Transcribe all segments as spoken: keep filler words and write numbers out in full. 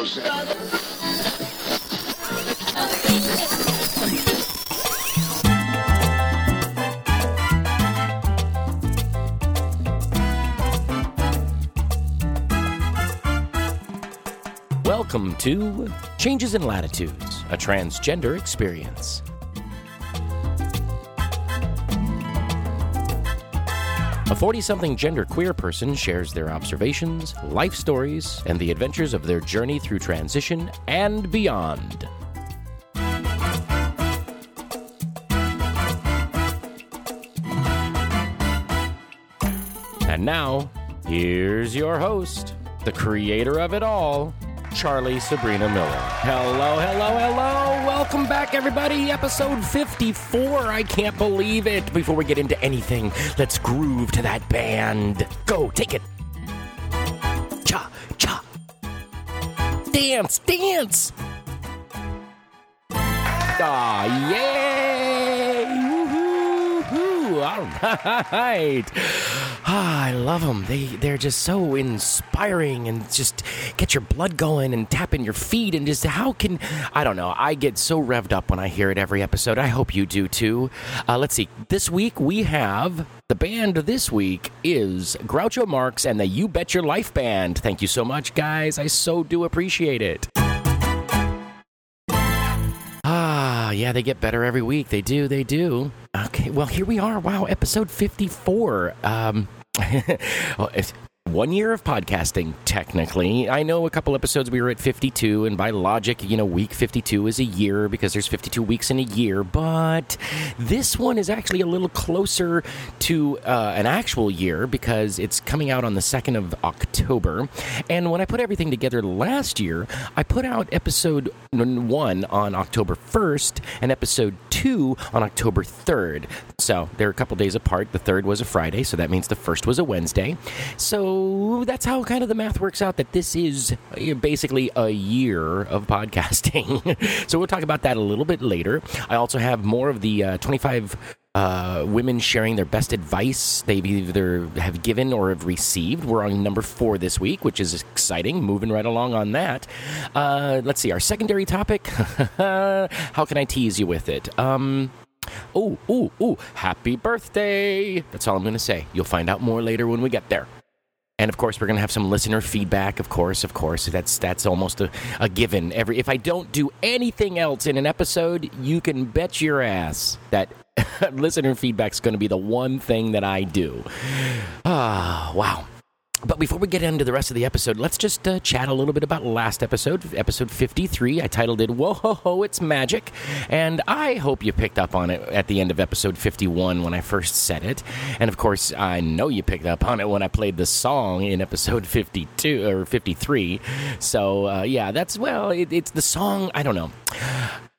no sense. Welcome to Changes in Latitudes, a transgender experience. A forty-something genderqueer person shares their observations, life stories, and the adventures of their journey through transition and beyond. And now, here's your host, the creator of it all, Charlie Sabrina Miller. Hello, hello, hello. Welcome back, everybody. Episode fifty-four. I can't believe it. Before we get into anything, let's groove to that band. Go, take it. Cha, cha. Dance, dance. Aw, yay. Woo-hoo-hoo. All right. Ah, I love them. They, they're just so inspiring and just get your blood going and tapping your feet and just how can... I don't know. I get so revved up when I hear it every episode. I hope you do, too. Uh, let's see. This week we have... The band this week is Groucho Marx and the You Bet Your Life Band. Thank you so much, guys. I so do appreciate it. Ah, yeah, they get better every week. They do, they do. Okay, well, here we are. Wow, episode fifty-four. Um... well, it's one year of podcasting, technically. I know a couple episodes we were at fifty-two, and by logic, you know, week fifty-two is a year because there's fifty-two weeks in a year, but this one is actually a little closer to uh, an actual year because it's coming out on the second of October, and when I put everything together last year, I put out episode one on October first and episode two on October third, so they're a couple days apart. The third was a Friday, so that means the first was a Wednesday, so that's how kind of the math works out, that this is basically a year of podcasting. So we'll talk about that a little bit later. I also have more of the uh, twenty-five uh, women sharing their best advice they've either have given or have received. We're on number four this week, which is exciting. Moving right along on that. Uh, let's see, our secondary topic. How can I tease you with it? Um... Oh, oh, oh, happy birthday. That's all I'm going to say. You'll find out more later when we get there. And, of course, we're going to have some listener feedback, of course, of course. That's that's almost a, a given. Every If I don't do anything else in an episode, you can bet your ass that listener feedback's going to be the one thing that I do. Ah, wow. But before we get into the rest of the episode, let's just uh, chat a little bit about last episode, episode fifty-three. I titled it, Whoa, Ho, Ho, It's Magic. And I hope you picked up on it at the end of episode fifty-one when I first said it. And, of course, I know you picked up on it when I played the song in episode fifty-two or fifty-three. So, uh, yeah, that's, well, it, it's the song, I don't know.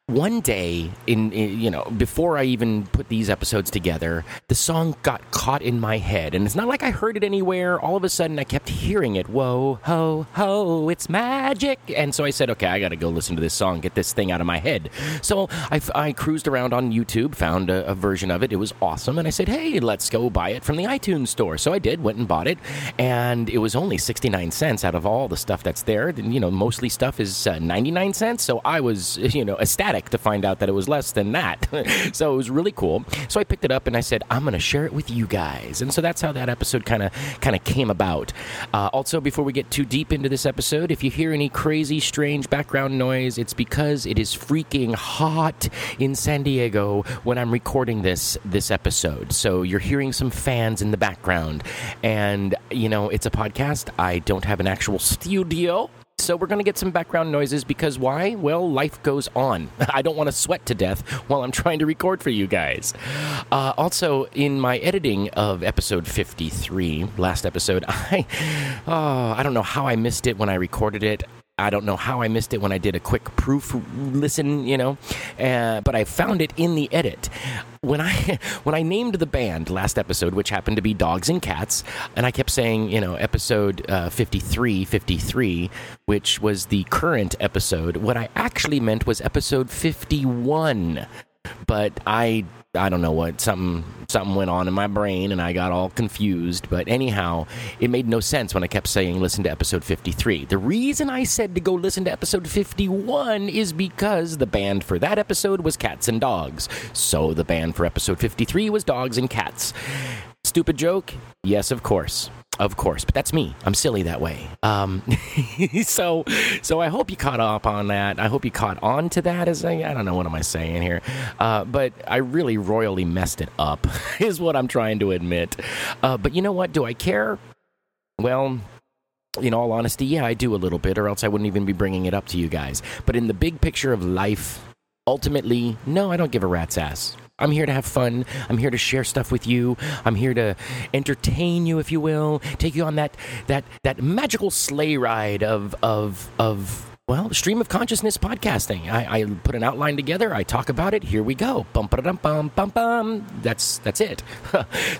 One day, in, in you know, before I even put these episodes together, the song got caught in my head. And it's not like I heard it anywhere. All of a sudden, I kept hearing it. Whoa, ho, ho, it's magic. And so I said, okay, I got to go listen to this song, get this thing out of my head. So I, I cruised around on YouTube, found a, a version of it. It was awesome. And I said, hey, let's go buy it from the iTunes store. So I did, went and bought it. And it was only sixty-nine cents out of all the stuff that's there. You know, mostly stuff is uh, ninety-nine cents. So I was, you know, ecstatic to find out that it was less than that. So it was really cool. So I picked it up and I said, I'm going to share it with you guys. And so that's how that episode kind of kind of came about. Uh, also, before we get too deep into this episode, if you hear any crazy, strange background noise, it's because it is freaking hot in San Diego when I'm recording this this episode. So you're hearing some fans in the background. And, you know, it's a podcast. I don't have an actual studio. So we're going to get some background noises because why? Well, life goes on. I don't want to sweat to death while I'm trying to record for you guys. Uh, also, in my editing of episode fifty-three, last episode, I oh, I don't know how I missed it when I recorded it. I don't know how I missed it when I did a quick proof listen, you know, uh, but I found it in the edit. When I when I named the band last episode, which happened to be Dogs and Cats, and I kept saying, you know, episode uh, fifty-three, fifty-three, which was the current episode, what I actually meant was episode fifty-one, but I I don't know what, something something went on in my brain, and I got all confused. But anyhow, it made no sense when I kept saying, listen to episode fifty-three. The reason I said to go listen to episode fifty-one is because the band for that episode was Cats and Dogs. So the band for episode fifty-three was Dogs and Cats. Stupid joke? Yes, of course. Of course, but that's me. I'm silly that way. Um, so, so I hope you caught up on that. I hope you caught on to that. As I, I don't know what am I saying here, uh, but I really royally messed it up, is what I'm trying to admit. Uh, but you know what? Do I care? Well, in all honesty, yeah, I do a little bit, or else I wouldn't even be bringing it up to you guys. But in the big picture of life, ultimately, no, I don't give a rat's ass. I'm here to have fun. I'm here to share stuff with you. I'm here to entertain you, if you will. Take you on that that that magical sleigh ride of of of well, stream of consciousness podcasting. I, I put an outline together. I talk about it. Here we go. Bum ba dum bum bum bum. That's that's it.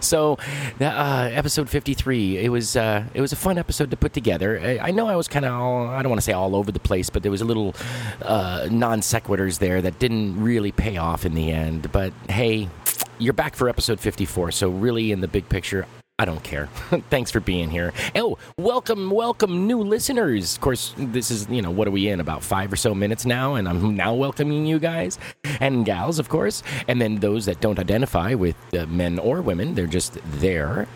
So, uh, episode fifty-three. It was uh, it was a fun episode to put together. I, I know I was kind of all, I don't want to say all over the place, but there was a little uh, non sequiturs there that didn't really pay off in the end. But hey, you're back for episode fifty-four. So really, in the big picture, I don't care. Thanks for being here. Oh, welcome, welcome, new listeners. Of course, this is, you know, what are we in, about five or so minutes now, and I'm now welcoming you guys and gals, of course, and then those that don't identify with uh, men or women, they're just there.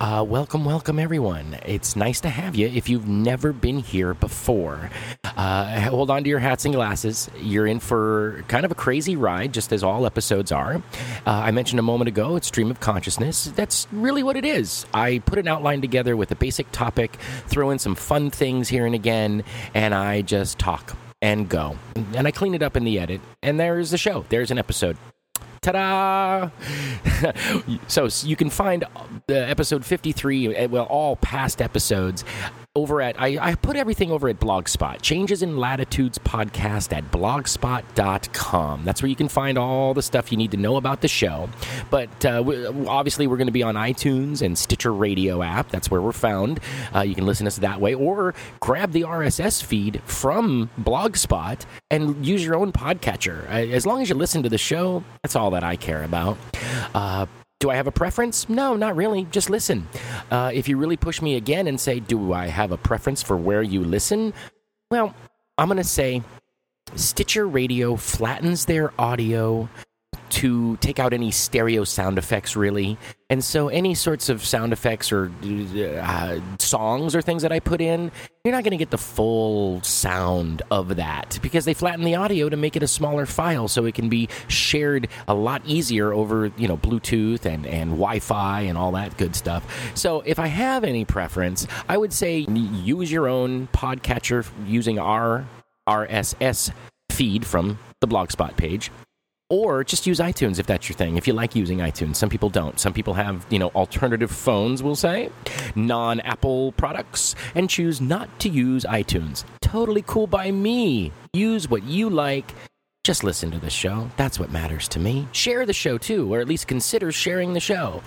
Uh, welcome, welcome, everyone. It's nice to have you if you've never been here before. Uh, hold on to your hats and glasses. You're in for kind of a crazy ride, just as all episodes are. Uh, I mentioned a moment ago, it's stream of consciousness. That's really what it is. I put an outline together with a basic topic, throw in some fun things here and again, and I just talk and go. And I clean it up in the edit, and there's the show. There's an episode. Ta-da! So, so you can find the episode fifty-three, well, all past episodes, over at, I, I put everything over at Blogspot, Changes in Latitudes podcast at blogspot dot com. That's where you can find all the stuff you need to know about the show. But uh, we, obviously, we're going to be on iTunes and Stitcher Radio app. That's where we're found. Uh, you can listen to us that way, or grab the R S S feed from Blogspot and use your own podcatcher. As long as you listen to the show, that's all that I care about. Uh, Do I have a preference? No, not really. Just listen. Uh, if you really push me again and say, do I have a preference for where you listen? Well, I'm going to say Stitcher Radio flattens their audio to take out any stereo sound effects, really. And so any sorts of sound effects or uh, songs or things that I put in, you're not going to get the full sound of that because they flatten the audio to make it a smaller file so it can be shared a lot easier over, you know, Bluetooth and, and Wi-Fi and all that good stuff. So if I have any preference, I would say use your own podcatcher using our R S S feed from the Blogspot page. Or just use iTunes if that's your thing, if you like using iTunes. Some people don't. Some people have, you know, alternative phones, we'll say, non-Apple products, and choose not to use iTunes. Totally cool by me. Use what you like. Just listen to the show. That's what matters to me. Share the show, too, or at least consider sharing the show.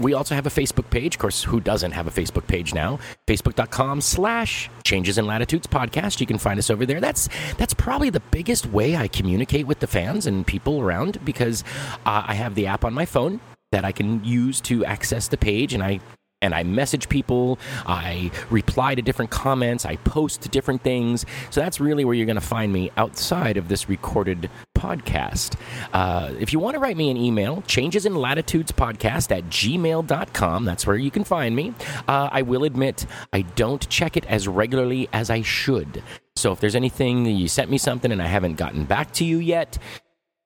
We also have a Facebook page. Of course, who doesn't have a Facebook page now? Facebook.com slash Changes in Latitudes podcast. You can find us over there. That's that's probably the biggest way I communicate with the fans and people around because uh, I have the app on my phone that I can use to access the page, and I and I message people. I reply to different comments. I post to different things. So that's really where you're going to find me outside of this recorded podcast. Uh, if you want to write me an email, changesinlatitudespodcast at gmail dot com. That's where you can find me. Uh, I will admit, I don't check it as regularly as I should. So if there's anything, you sent me something and I haven't gotten back to you yet,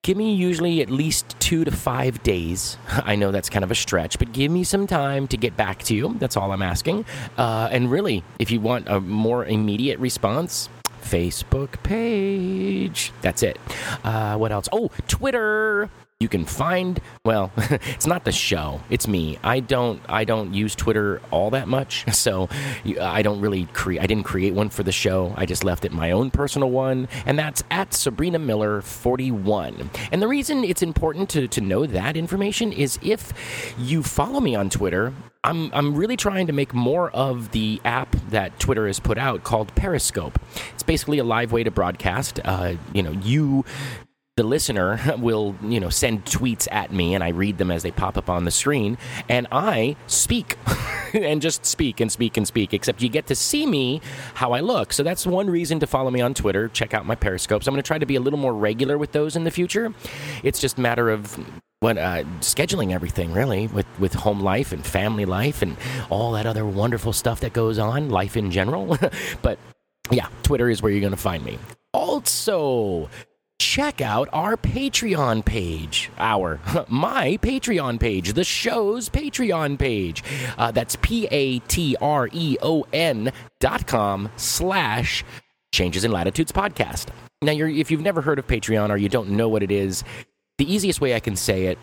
give me usually at least two to five days. I know that's kind of a stretch, but give me some time to get back to you. That's all I'm asking. Uh, and really, if you want a more immediate response, Facebook page. That's it. Uh, what else? Oh, Twitter. You can find, well, it's not the show. It's me. I don't I don't use Twitter all that much. So I don't really create, I didn't create one for the show. I just left it my own personal one. And that's at Sabrina Miller forty-one. And the reason it's important to, to know that information is if you follow me on Twitter, I'm I'm really trying to make more of the app that Twitter has put out called Periscope. It's basically a live way to broadcast. Uh, you know, you the listener will, you know, send tweets at me, and I read them as they pop up on the screen, and I speak and just speak and speak and speak, except you get to see me how I look. So that's one reason to follow me on Twitter. Check out my Periscopes. I'm going to try to be a little more regular with those in the future. It's just a matter of When, uh, scheduling everything, really, with, with home life and family life and all that other wonderful stuff that goes on, life in general. But, yeah, Twitter is where you're going to find me. Also, check out our Patreon page. Our, my Patreon page, the show's Patreon page. Uh, that's P-A-T-R-E-O-N dot com slash Changes in Latitudes podcast. Now, you're, if you've never heard of Patreon or you don't know what it is, the easiest way I can say it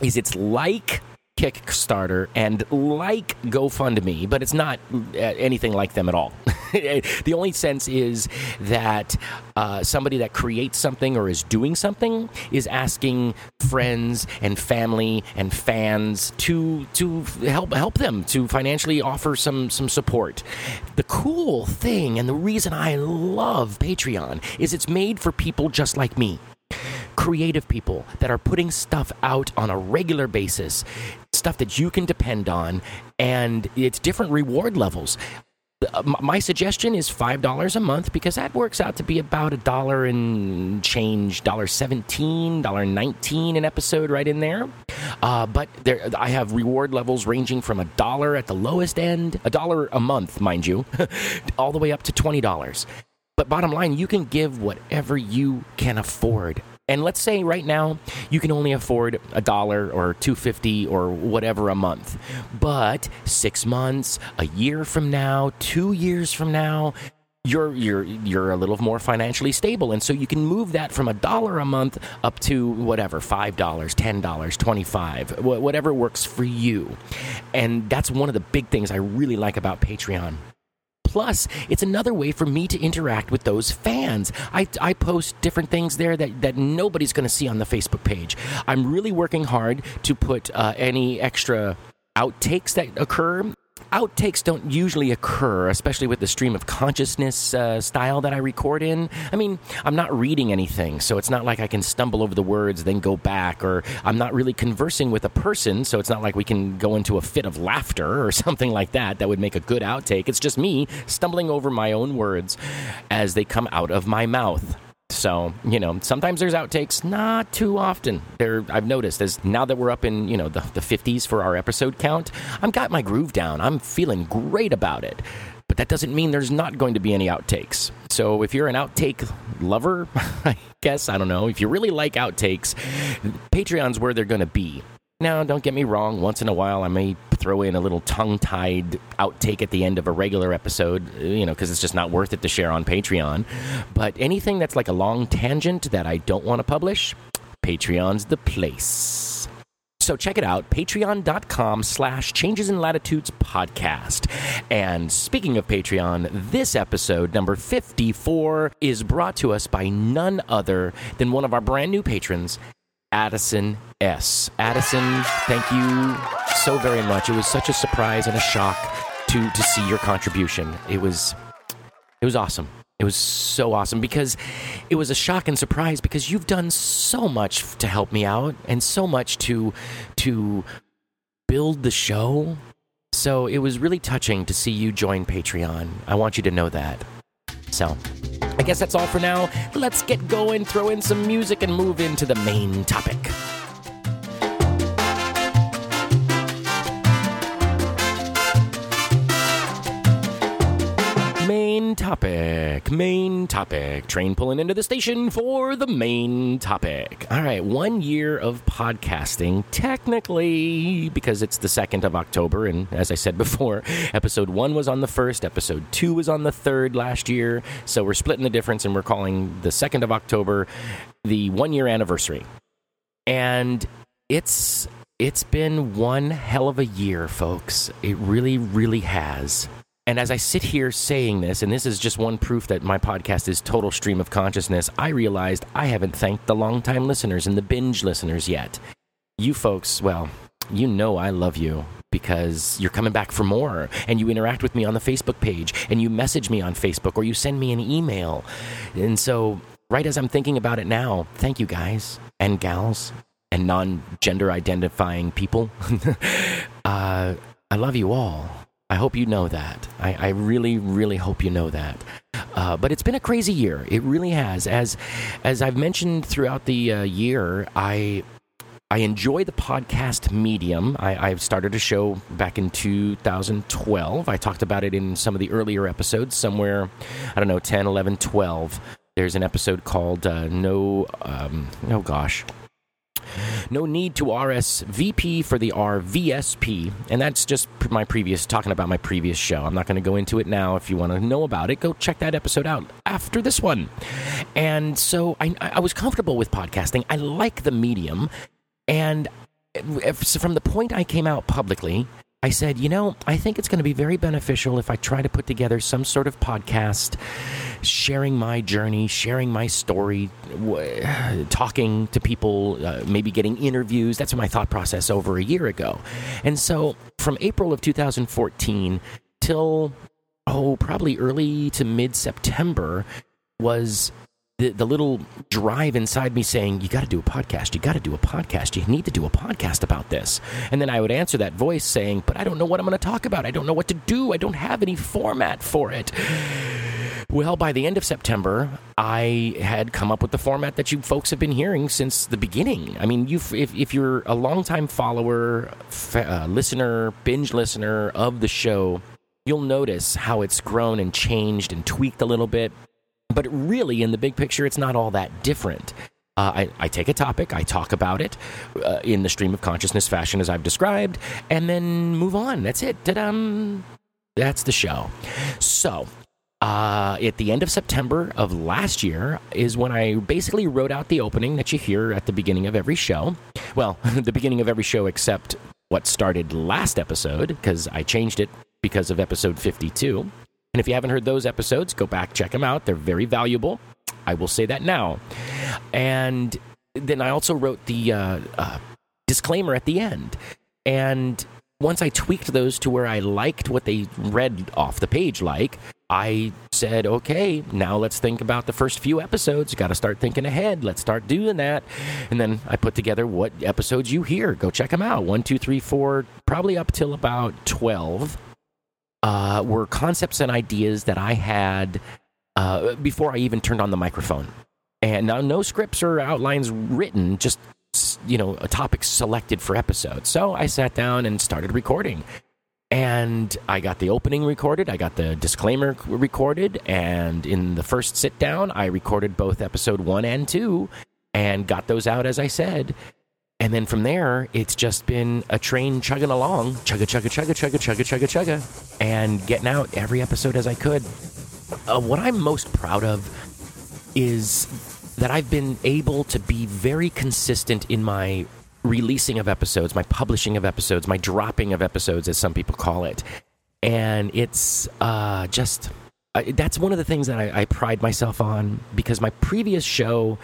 is it's like Kickstarter and like GoFundMe, but it's not anything like them at all. The only sense is that uh, somebody that creates something or is doing something is asking friends and family and fans to to help help them, to financially offer some some support. The cool thing and the reason I love Patreon is it's made for people just like me. Creative people that are putting stuff out on a regular basis, stuff that you can depend on, and it's different reward levels. My suggestion is five dollars a month because that works out to be about a dollar and change, one dollar seventeen, one dollar nineteen an episode right in there. Uh, but there, I have reward levels ranging from a dollar at the lowest end, a dollar a month, mind you, all the way up to twenty dollars. But bottom line, you can give whatever you can afford. And let's say right now you can only afford a dollar or two dollars and fifty cents or whatever a month. But six months, a year from now, two years from now, you're you're you're a little more financially stable. And so you can move that from a dollar a month up to whatever, five dollars, ten dollars, twenty-five dollars, whatever works for you. And that's one of the big things I really like about Patreon. Plus, it's another way for me to interact with those fans. I, I post different things there that, that nobody's going to see on the Facebook page. I'm really working hard to put uh, any extra outtakes that occur. Outtakes don't usually occur, especially with the stream of consciousness uh, style that I record in. I mean, I'm not reading anything, so it's not like I can stumble over the words, then go back, or I'm not really conversing with a person, so it's not like we can go into a fit of laughter or something like that that would make a good outtake. It's just me stumbling over my own words as they come out of my mouth. So, you know, sometimes there's outtakes, not too often. There, I've noticed as now that we're up in, you know, the, the fifties for our episode count, I've got my groove down. I'm feeling great about it. But that doesn't mean there's not going to be any outtakes. So if you're an outtake lover, I guess, I don't know, if you really like outtakes, Patreon's where they're going to be. Now, don't get me wrong. Once in a while, I may throw in a little tongue-tied outtake at the end of a regular episode, you know, because it's just not worth it to share on Patreon. But anything that's like a long tangent that I don't want to publish, Patreon's the place. So check it out, patreon.com slash Changes in Latitudes podcast. And speaking of Patreon, this episode, number fifty-four, is brought to us by none other than one of our brand new patrons, Addison S. Addison, thank you so very much. It was such a surprise and a shock to to see your contribution. It was it was awesome. It was so awesome because it was a shock and surprise because you've done so much to help me out and so much to to build the show. So it was really touching to see you join Patreon. I want you to know that. So I guess that's all for now. Let's get going, throw in some music, and move into the main topic. Main topic, main topic. Train pulling into the station for the main topic. All right, one year of podcasting, technically, because it's the second of October, and as I said before, episode one was on the first, episode two was on the third last year, so we're splitting the difference, and we're calling the second of October the one-year anniversary. And it's it's been one hell of a year, folks. It really, really has. And as I sit here saying this, and this is just one proof that my podcast is total stream of consciousness, I realized I haven't thanked the longtime listeners and the binge listeners yet. You folks, well, you know I love you because you're coming back for more, and you interact with me on the Facebook page, and you message me on Facebook, or you send me an email. And so right as I'm thinking about it now. Thank you guys and gals and non-gender identifying people. uh, I love you all. I hope you know that. I, I really, really hope you know that. Uh, but it's been a crazy year. It really has. As as I've mentioned throughout the uh, year, I I enjoy the podcast medium. I, I've started a show back in two thousand twelve. I talked about it in some of the earlier episodes, somewhere, I don't know, ten, eleven, twelve. There's an episode called uh, No, um, oh gosh. No need to R S V P for the R V S P, and that's just my previous, talking about my previous show. I'm not going to go into it now. If you want to know about it, go check that episode out after this one. And so I, I was comfortable with podcasting. I like the medium, and if, from the point I came out publicly, I said, you know, I think it's going to be very beneficial if I try to put together some sort of podcast sharing my journey, sharing my story, w- talking to people, uh, maybe getting interviews. That's my thought process over a year ago. And so from April of two thousand fourteen till, oh, probably early to mid-September was the, the little drive inside me saying, you got to do a podcast, you got to do a podcast, you need to do a podcast about this. And then I would answer that voice saying, but I don't know what I'm going to talk about. I don't know what to do. I don't have any format for it. Well, by the end of September, I had come up with the format that you folks have been hearing since the beginning. I mean, you've, if, if you're a longtime follower, fa- uh, listener, binge listener of the show, you'll notice how it's grown and changed and tweaked a little bit. But really, in the big picture, it's not all that different. Uh, I, I take a topic, I talk about it uh, in the stream of consciousness fashion as I've described, and then move on. That's it. Ta-da! That's the show. So, uh, at the end of September of last year is when I basically wrote out the opening that you hear at the beginning of every show. Well, the beginning of every show except what started last episode, because I changed it because of episode fifty-two. And if you haven't heard those episodes, go back, check them out. They're very valuable. I will say that now. And then I also wrote the uh, uh, disclaimer at the end. And once I tweaked those to where I liked what they read off the page like, I said, okay, now let's think about the first few episodes. Got to start thinking ahead. Let's start doing that. And then I put together what episodes you hear. Go check them out. One, two, three, four, probably up till about twelve. Uh, were concepts and ideas that I had uh, before I even turned on the microphone. And now no scripts or outlines written, just, you know, a topic selected for episode. So I sat down and started recording. And I got the opening recorded, I got the disclaimer recorded, and in the first sit down, I recorded both episode one and two and got those out, as I said. And then from there, it's just been a train chugging along, chugga, chugga, chugga, chugga, chugga, chugga, chugga, and getting out every episode as I could. Uh, what I'm most proud of is that I've been able to be very consistent in my releasing of episodes, my publishing of episodes, my dropping of episodes, as some people call it. And it's uh, just, uh, that's one of the things that I, I pride myself on, because my previous show,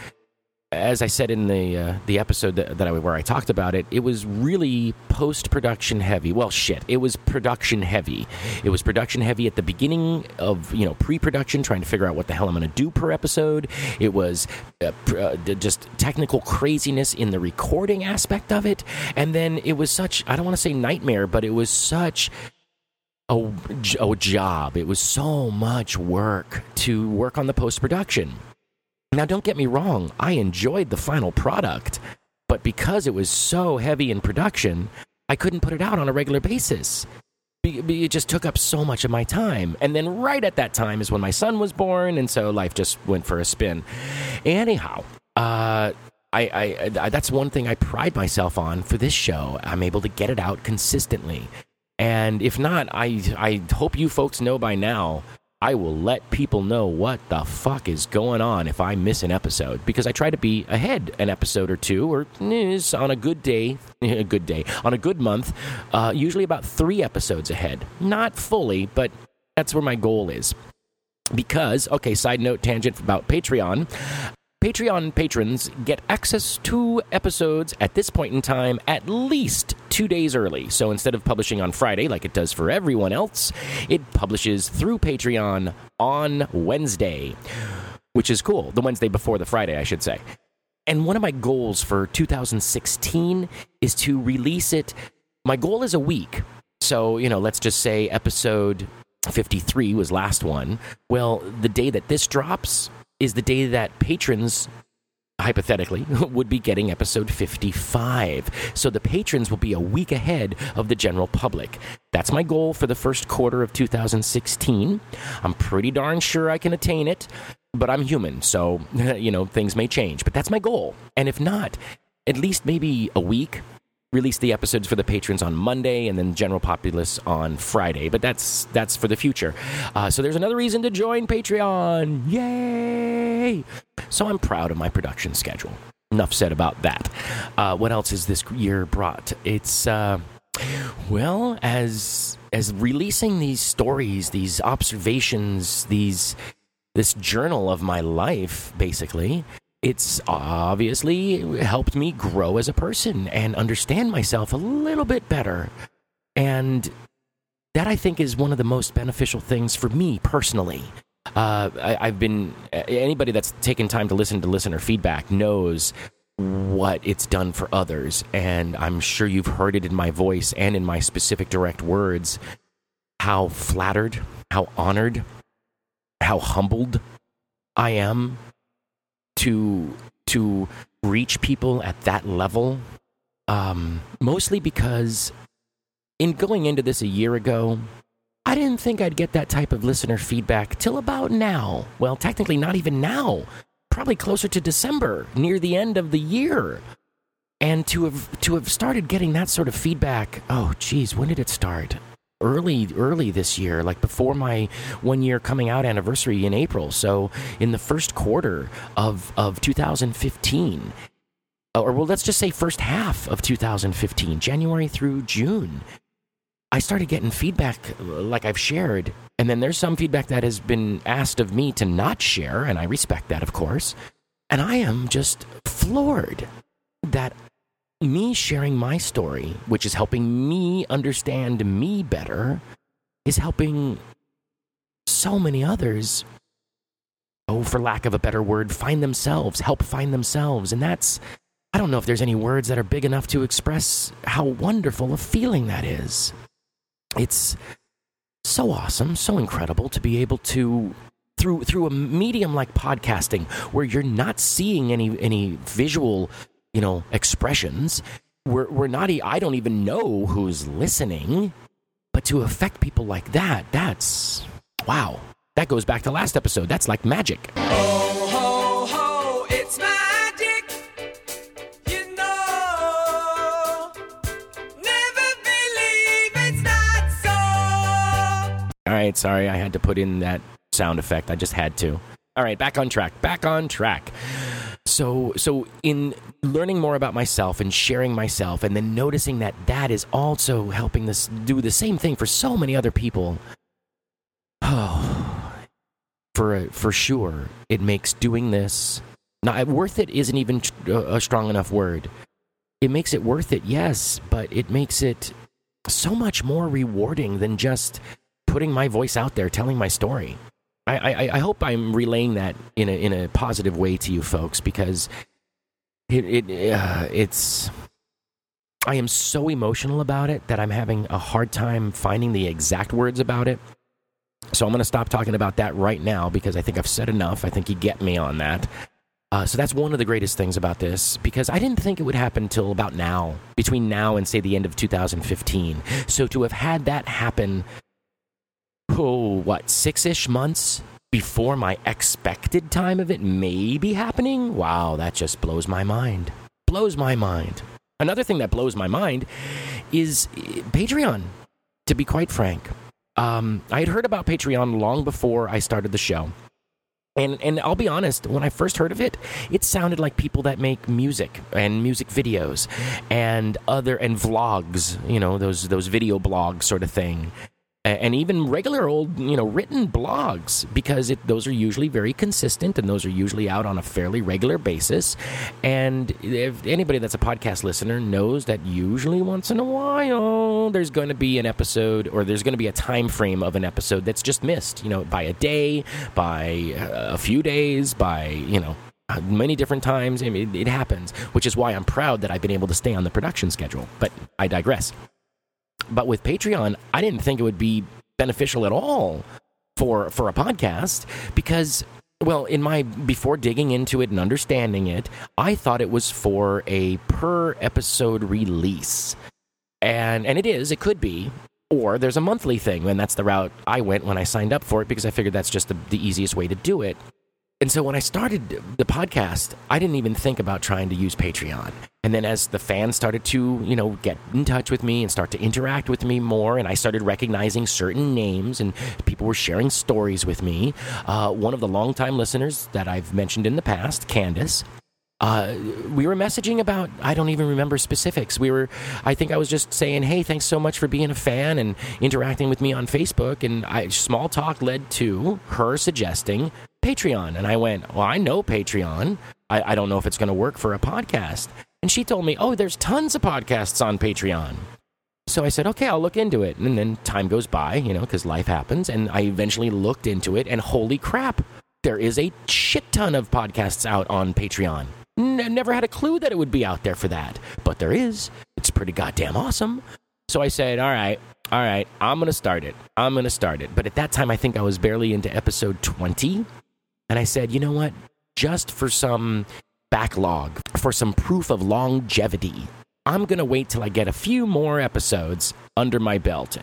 as I said in the uh, the episode that, that I, where I talked about it, it was really post-production heavy. Well, shit, it was production heavy. It was production heavy at the beginning of, you know, pre-production, trying to figure out what the hell I'm going to do per episode. It was uh, pr- uh, just technical craziness in the recording aspect of it. And then it was such, I don't want to say nightmare, but it was such a, a job. It was so much work to work on the post-production. Now, don't get me wrong, I enjoyed the final product, but because it was so heavy in production, I couldn't put it out on a regular basis. It just took up so much of my time. And then right at that time is when my son was born, and so life just went for a spin. Anyhow, uh, I, I, I that's one thing I pride myself on for this show. I'm able to get it out consistently. And if not, I I hope you folks know by now, I will let people know what the fuck is going on if I miss an episode, because I try to be ahead an episode or two, or on a good day, a good day, on a good month, uh, usually about three episodes ahead. Not fully, but that's where my goal is. Because, okay, side note, tangent about Patreon. Patreon patrons get access to episodes at this point in time at least two days early. So instead of publishing on Friday like it does for everyone else, it publishes through Patreon on Wednesday. which is cool. The Wednesday before the Friday, I should say. And one of my goals for two thousand sixteen is to release it. My goal is a week. So, you know, let's just say episode fifty-three was last one. Well, the day that this drops is the day that patrons, hypothetically, would be getting episode fifty-five. So the patrons will be a week ahead of the general public. That's my goal for the first quarter of two thousand sixteen. I'm pretty darn sure I can attain it, but I'm human, so, you know, things may change. But that's my goal. And if not, at least maybe a week. Release the episodes for the patrons on Monday and then general populace on Friday. But that's that's for the future. Uh, so there's another reason to join Patreon. Yay! So I'm proud of my production schedule. Enough said about that. Uh, what else has this year brought? It's, uh, well, as as releasing these stories, these observations, these this journal of my life, basically, it's obviously helped me grow as a person and understand myself a little bit better. And that, I think, is one of the most beneficial things for me personally. Uh, I, I've been, anybody that's taken time to listen to listener feedback knows what it's done for others. And I'm sure you've heard it in my voice and in my specific direct words, how flattered, how honored, how humbled I am to to reach people at that level, um, mostly because in going into this a year ago, I didn't think I'd get that type of listener feedback till about now. Well, technically not even now, probably closer to December, near the end of the year. And to have to have started getting that sort of feedback, oh, geez, when did it start? Early, early this year, like before my one-year coming-out anniversary in April. So in the first quarter of, of two thousand fifteen, or well, let's just say first half of two thousand fifteen, January through June, I started getting feedback like I've shared. And then there's some feedback that has been asked of me to not share, and I respect that, of course. And I am just floored that me sharing my story, which is helping me understand me better, is helping so many others, oh, for lack of a better word, find themselves, help find themselves. And that's, I don't know if there's any words that are big enough to express how wonderful a feeling that is. It's so awesome, so incredible to be able to, through through a medium like podcasting, where you're not seeing any any visual, you know, expressions. We're, we're not, I don't even know who's listening, but to affect people like that, that's, wow. That goes back to last episode. That's like magic. Oh, ho, ho, it's magic, you know, never believe it's not so. All right, sorry, I had to put in that sound effect. I just had to. All right, back on track, back on track. So so in learning more about myself and sharing myself and then noticing that that is also helping this do the same thing for so many other people, oh, for a, for sure, it makes doing this, not worth it isn't even a strong enough word. It makes it worth it, yes, but it makes it so much more rewarding than just putting my voice out there, telling my story. I, I, I hope I'm relaying that in a in a positive way to you folks, because it, it uh, it's I am so emotional about it that I'm having a hard time finding the exact words about it. So I'm going to stop talking about that right now, because I think I've said enough. I think you get me on that. Uh, so that's one of the greatest things about this, because I didn't think it would happen till about now, between now and say the end of two thousand fifteen. So to have had that happen, oh, what, six-ish months before my expected time of it may be happening? Wow, that just blows my mind. Blows my mind. Another thing that blows my mind is Patreon, to be quite frank. Um, I had heard about Patreon long before I started the show. And and I'll be honest, when I first heard of it, it sounded like people that make music and music videos and other and vlogs, you know, those those video blogs sort of thing. and even regular old, you know, written blogs, because it, those are usually very consistent, and those are usually out on a fairly regular basis. And if anybody that's a podcast listener knows that usually once in a while there's going to be an episode, or there's going to be a time frame of an episode that's just missed, you know, by a day, by a few days, by, you know, many different times. I mean, it, it happens, which is why I'm proud that I've been able to stay on the production schedule. But I digress. But with Patreon, I didn't think it would be beneficial at all for for a podcast because, well, in my before digging into it and understanding it, I thought it was for a per episode release. And and it is, it could be. Or there's a monthly thing, and that's the route I went when I signed up for it, because I figured that's just the, the easiest way to do it. And so when I started the podcast, I didn't even think about trying to use Patreon. And then as the fans started to, you know, get in touch with me and start to interact with me more, and I started recognizing certain names and people were sharing stories with me, uh, one of the longtime listeners that I've mentioned in the past, Candace, uh, we were messaging about, I don't even remember specifics. We were, I think I was just saying, hey, thanks so much for being a fan and interacting with me on Facebook. And I, small talk led to her suggesting Patreon. And I went, well, I know Patreon. I, I don't know if it's going to work for a podcast. And she told me, oh, there's tons of podcasts on Patreon. So I said, okay, I'll look into it. And then time goes by, you know, because life happens. And I eventually looked into it, and holy crap, there is a shit ton of podcasts out on Patreon. N- never had a clue that it would be out there for that. But there is. It's pretty goddamn awesome. So I said, all right, all right, I'm going to start it. I'm going to start it. But at that time, I think I was barely into episode twenty. And I said, you know what, just for some backlog, for some proof of longevity, I'm going to wait till I get a few more episodes under my belt.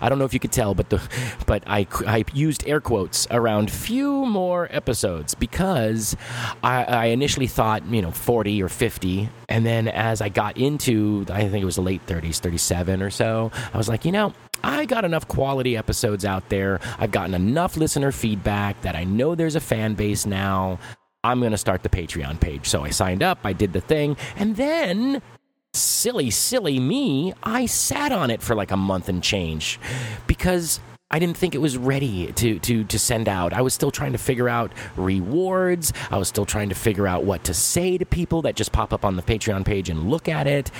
I don't know if you could tell, but the, but I, I used air quotes around few more episodes, because I, I initially thought, you know, forty or fifty. And then as I got into, I think it was the late thirties, thirty-seven or so, I was like, you know, I got enough quality episodes out there. I've gotten enough listener feedback that I know there's a fan base now. I'm going to start the Patreon page. So I signed up, I did the thing, and then, silly, silly me, I sat on it for like a month and change because I didn't think it was ready to, to, to send out. I was still trying to figure out rewards. I was still trying to figure out what to say to people that just pop up on the Patreon page and look at it.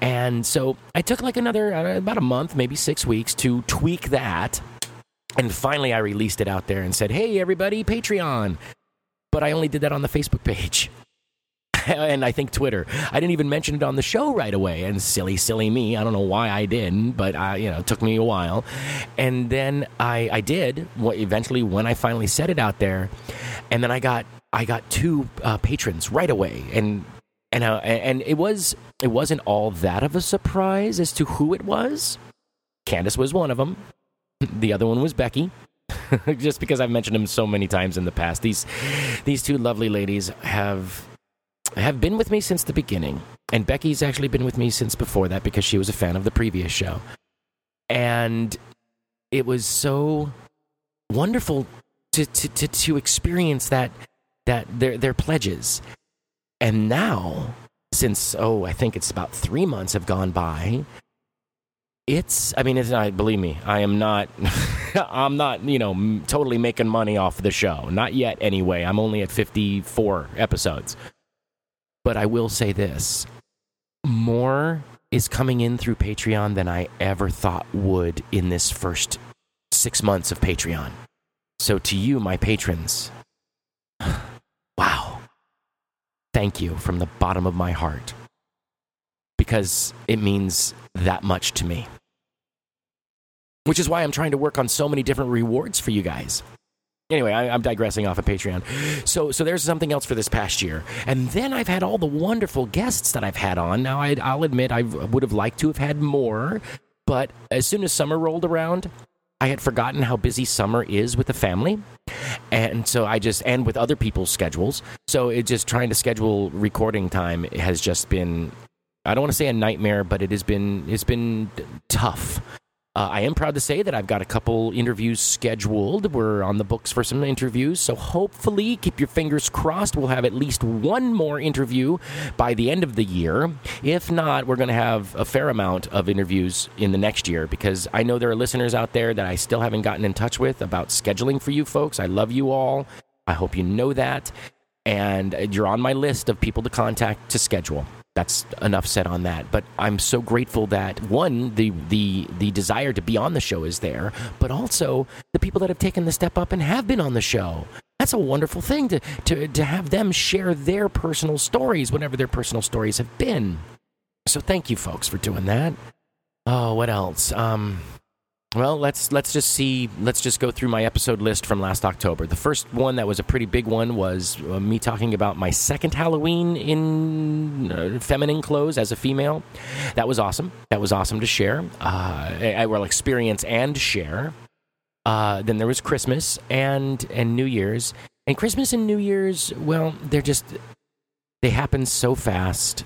And so I took like another, uh, about a month, maybe six weeks to tweak that. And finally I released it out there and said, hey, everybody, Patreon. But I only did that on the Facebook page. And I think Twitter. I didn't even mention it on the show right away. And silly, silly me. I don't know why I didn't, but I, you know, it took me a while. And then I, I did. Eventually, when I finally said it out there, and then I got I got two uh, patrons right away. And and uh, and it was it wasn't all that of a surprise as to who it was. Candace was one of them. The other one was Becky. Just because I've mentioned them so many times in the past, these these two lovely ladies have. have been with me since the beginning. And Becky's actually been with me since before that because she was a fan of the previous show. And it was so wonderful to to, to, to experience that that their their pledges. And now, since, oh, I think it's about three months have gone by, it's, I mean, it's not, believe me, I am not, I'm not, you know, totally making money off the show. Not yet, anyway. I'm only at fifty-four episodes. But I will say this, more is coming in through Patreon than I ever thought would in this first six months of Patreon. So to you, my patrons, wow, thank you from the bottom of my heart, because it means that much to me. Which is why I'm trying to work on so many different rewards for you guys. Anyway, I, I'm digressing off of Patreon. So so there's something else for this past year. And then I've had all the wonderful guests that I've had on. Now, I'd, I'll admit I would have liked to have had more. But as soon as summer rolled around, I had forgotten how busy summer is with the family. And so I just, and with other people's schedules. So it just trying to schedule recording time has just been, I don't want to say a nightmare, but it has been, it's been tough. Uh, I am proud to say that I've got a couple interviews scheduled. We're on the books for some interviews, so hopefully, keep your fingers crossed, we'll have at least one more interview by the end of the year. If not, we're going to have a fair amount of interviews in the next year, because I know there are listeners out there that I still haven't gotten in touch with about scheduling for you folks. I love you all. I hope you know that. And you're on my list of people to contact to schedule. That's enough said on that. But I'm so grateful that, one, the the the desire to be on the show is there, but also the people that have taken the step up and have been on the show. That's a wonderful thing to to, to have them share their personal stories, whatever their personal stories have been. So thank you, folks, for doing that. Oh, what else? Um, well, let's let's just see. Let's just go through my episode list from last October. The first one that was a pretty big one was uh, me talking about my second Halloween in uh, feminine clothes as a female. That was awesome. That was awesome to share. Uh, I, I will experience and share. Uh, then there was Christmas and and New Year's. And Christmas and New Year's, well, they're just, they happen so fast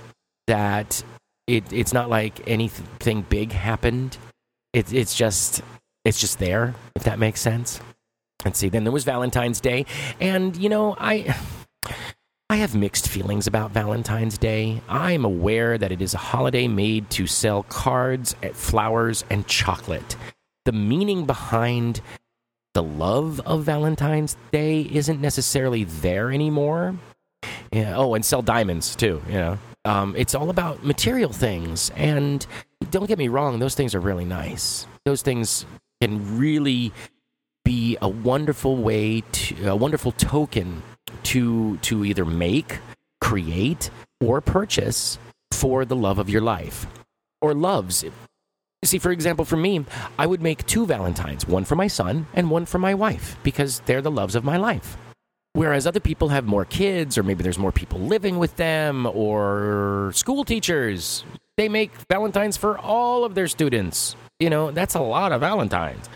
that it it's not like anything big happened. It's it's just it's just there, if that makes sense. Let's see. Then there was Valentine's Day, and you know I I have mixed feelings about Valentine's Day. I am aware that it is a holiday made to sell cards, flowers, and chocolate. The meaning behind the love of Valentine's Day isn't necessarily there anymore. Yeah, oh, and sell diamonds too. You know, um, it's all about material things. And don't get me wrong, those things are really nice. Those things can really be a wonderful way to, a wonderful token to to either make, create, or purchase for the love of your life. Or loves. See, for example, for me, I would make two Valentines, one for my son and one for my wife, because they're the loves of my life. Whereas other people have more kids, or maybe there's more people living with them, or school teachers. They make Valentines for all of their students. You know, that's a lot of Valentines.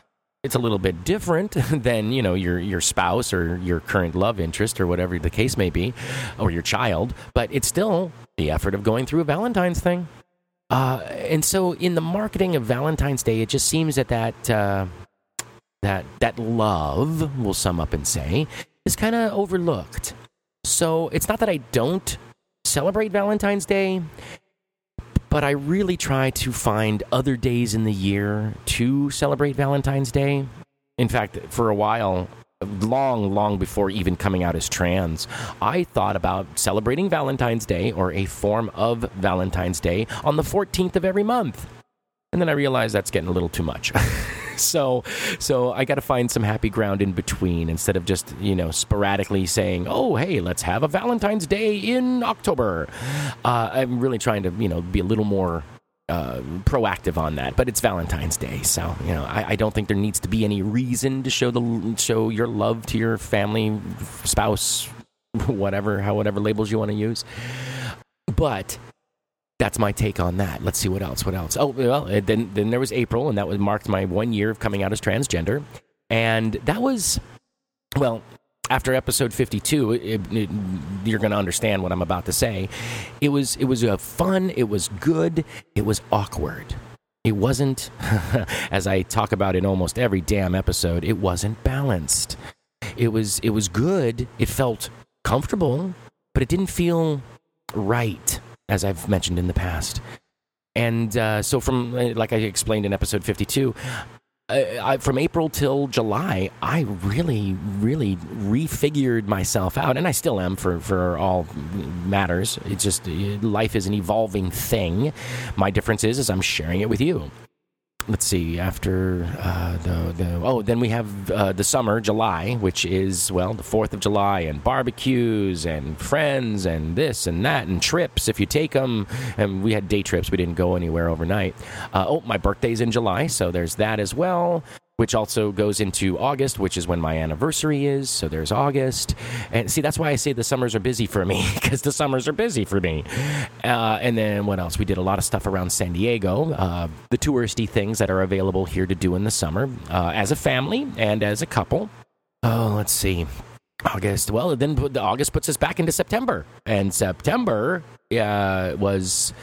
It's a little bit different than, you know, your your spouse or your current love interest or whatever the case may be, or your child. But it's still the effort of going through a Valentine's thing. Uh, and so in the marketing of Valentine's Day, it just seems that that, uh, that, that love, we'll sum up and say, is kind of overlooked. So it's not that I don't celebrate Valentine's Day, but I really try to find other days in the year to celebrate Valentine's Day. In fact, for a while, long, long before even coming out as trans, I thought about celebrating Valentine's Day or a form of Valentine's Day on the fourteenth of every month. And then I realized that's getting a little too much. So, so I got to find some happy ground in between instead of just, you know, sporadically saying, oh, hey, let's have a Valentine's Day in October. Uh, I'm really trying to, you know, be a little more uh, proactive on that. But it's Valentine's Day. So, you know, I, I don't think there needs to be any reason to show the show your love to your family, spouse, whatever, however labels you want to use. But that's my take on that. Let's see what else, what else. Oh, well, then then there was April, and that was marked my one year of coming out as transgender. And that was, well, after episode fifty-two, it, it, you're going to understand what I'm about to say. It was, it was uh, fun, it was good, it was awkward. It wasn't, as I talk about in almost every damn episode, it wasn't balanced. It was, it was good, it felt comfortable, but it didn't feel right, as I've mentioned in the past. And uh, so from, like I explained in episode fifty-two, I, I, from April till July, I really, really refigured myself out. And I still am for, for all matters. It's just life is an evolving thing. My difference is, is I'm sharing it with you. Let's see, after uh, the, the... Oh, then we have uh, the summer, July, which is, well, the fourth of July, and barbecues, and friends, and this and that, and trips, if you take them. And we had day trips. We didn't go anywhere overnight. Uh, oh, my birthday's in July, so there's that as well, which also goes into August, which is when my anniversary is, so there's August. And see, that's why I say the summers are busy for me, because the summers are busy for me. Uh, and then what else? We did a lot of stuff around San Diego, uh, the touristy things that are available here to do in the summer, uh, as a family and as a couple. Oh, let's see. August. Well, then August puts us back into September. And September uh, was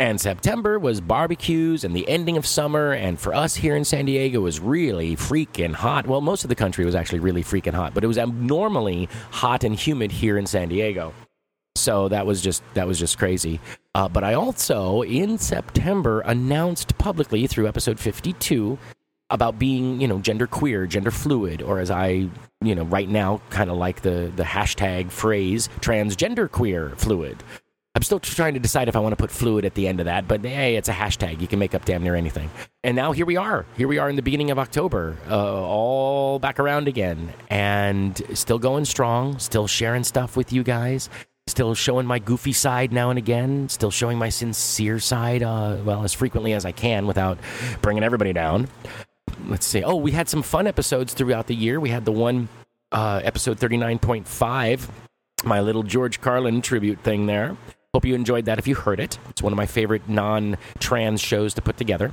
And September was barbecues and the ending of summer, and for us here in San Diego was really freaking hot. Well, most of the country was actually really freaking hot, but it was abnormally hot and humid here in San Diego. So that was just that was just crazy. Uh, but I also, in September, announced publicly through episode fifty-two about being, you know, genderqueer, gender fluid, or as I, you know, right now kind of like the, the hashtag phrase, transgenderqueer fluid. I'm still trying to decide if I want to put fluid at the end of that, but hey, it's a hashtag. You can make up damn near anything. And now here we are. Here we are in the beginning of October, uh, all back around again, and still going strong, still sharing stuff with you guys. Still showing my goofy side now and again. Still showing my sincere side, uh, well, as frequently as I can without bringing everybody down. Let's see. Oh, we had some fun episodes throughout the year. We had the one, uh, episode thirty-nine point five, my little George Carlin tribute thing there. Hope you enjoyed that if you heard it. It's one of my favorite non-trans shows to put together.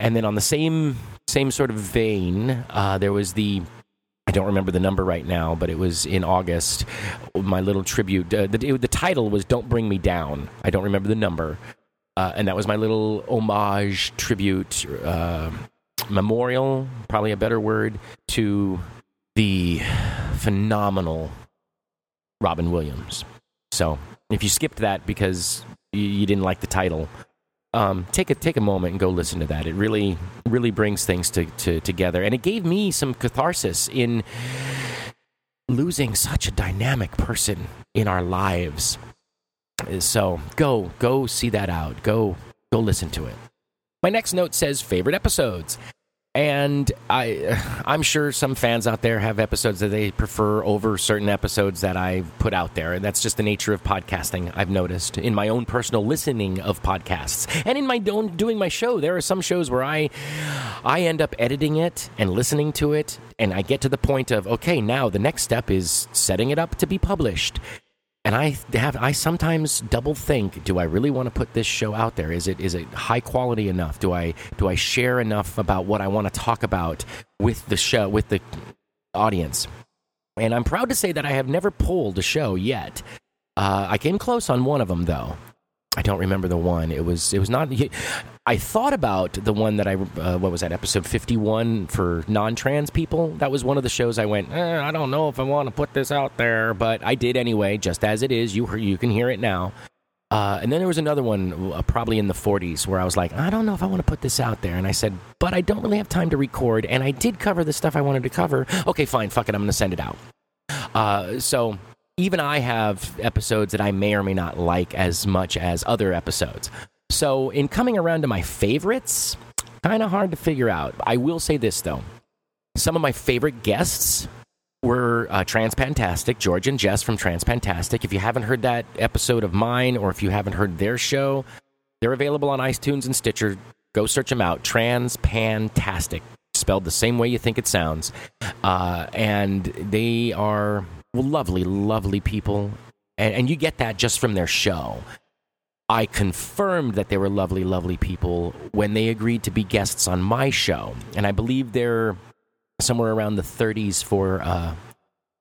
And then on the same same sort of vein, uh, there was the... I don't remember the number right now, but it was in August, my little tribute. Uh, the, it, the title was Don't Bring Me Down. I don't remember the number. Uh, and that was my little homage, tribute, uh, memorial, probably a better word, to the phenomenal Robin Williams. So if you skipped that because you, you didn't like the title, Um, take a take a moment and go listen to that. It really, really brings things to, to together. And it gave me some catharsis in losing such a dynamic person in our lives. So go, go see that out. Go, go listen to it. My next note says favorite episodes. And I, I'm sure some fans out there have episodes that they prefer over certain episodes that I've put out there. And that's just the nature of podcasting, I've noticed, in my own personal listening of podcasts. And in my own doing my show, there are some shows where I I end up editing it and listening to it. And I get to the point of, okay, now the next step is setting it up to be published. And I have I sometimes double think, do I really want to put this show out there? Is it is it high quality enough? Do I do I share enough about what I want to talk about with the show, with the audience? And I'm proud to say that I have never pulled a show yet. Uh, I came close on one of them, though. I don't remember the one. It was it was not. I thought about the one that I uh, what was that, episode fifty-one for non-trans people. That was one of the shows I went, eh, I don't know if I want to put this out there, but I did anyway, just as it is. You you can hear it now. Uh, and then there was another one, uh, probably in the forties, where I was like, I don't know if I want to put this out there. And I said, but I don't really have time to record, and I did cover the stuff I wanted to cover. Okay, fine, fuck it, I'm going to send it out. Uh, so. Even I have episodes that I may or may not like as much as other episodes. So in coming around to my favorites, kind of hard to figure out. I will say this, though. Some of my favorite guests were uh, TransPantastic, George and Jess from TransPantastic. If you haven't heard that episode of mine, or if you haven't heard their show, they're available on iTunes and Stitcher. Go search them out. TransPantastic, spelled the same way you think it sounds. Uh, and they are... Well, lovely, lovely people, and, and you get that just from their show. I confirmed that they were lovely, lovely people when they agreed to be guests on my show, and I believe they're somewhere around the thirties for uh,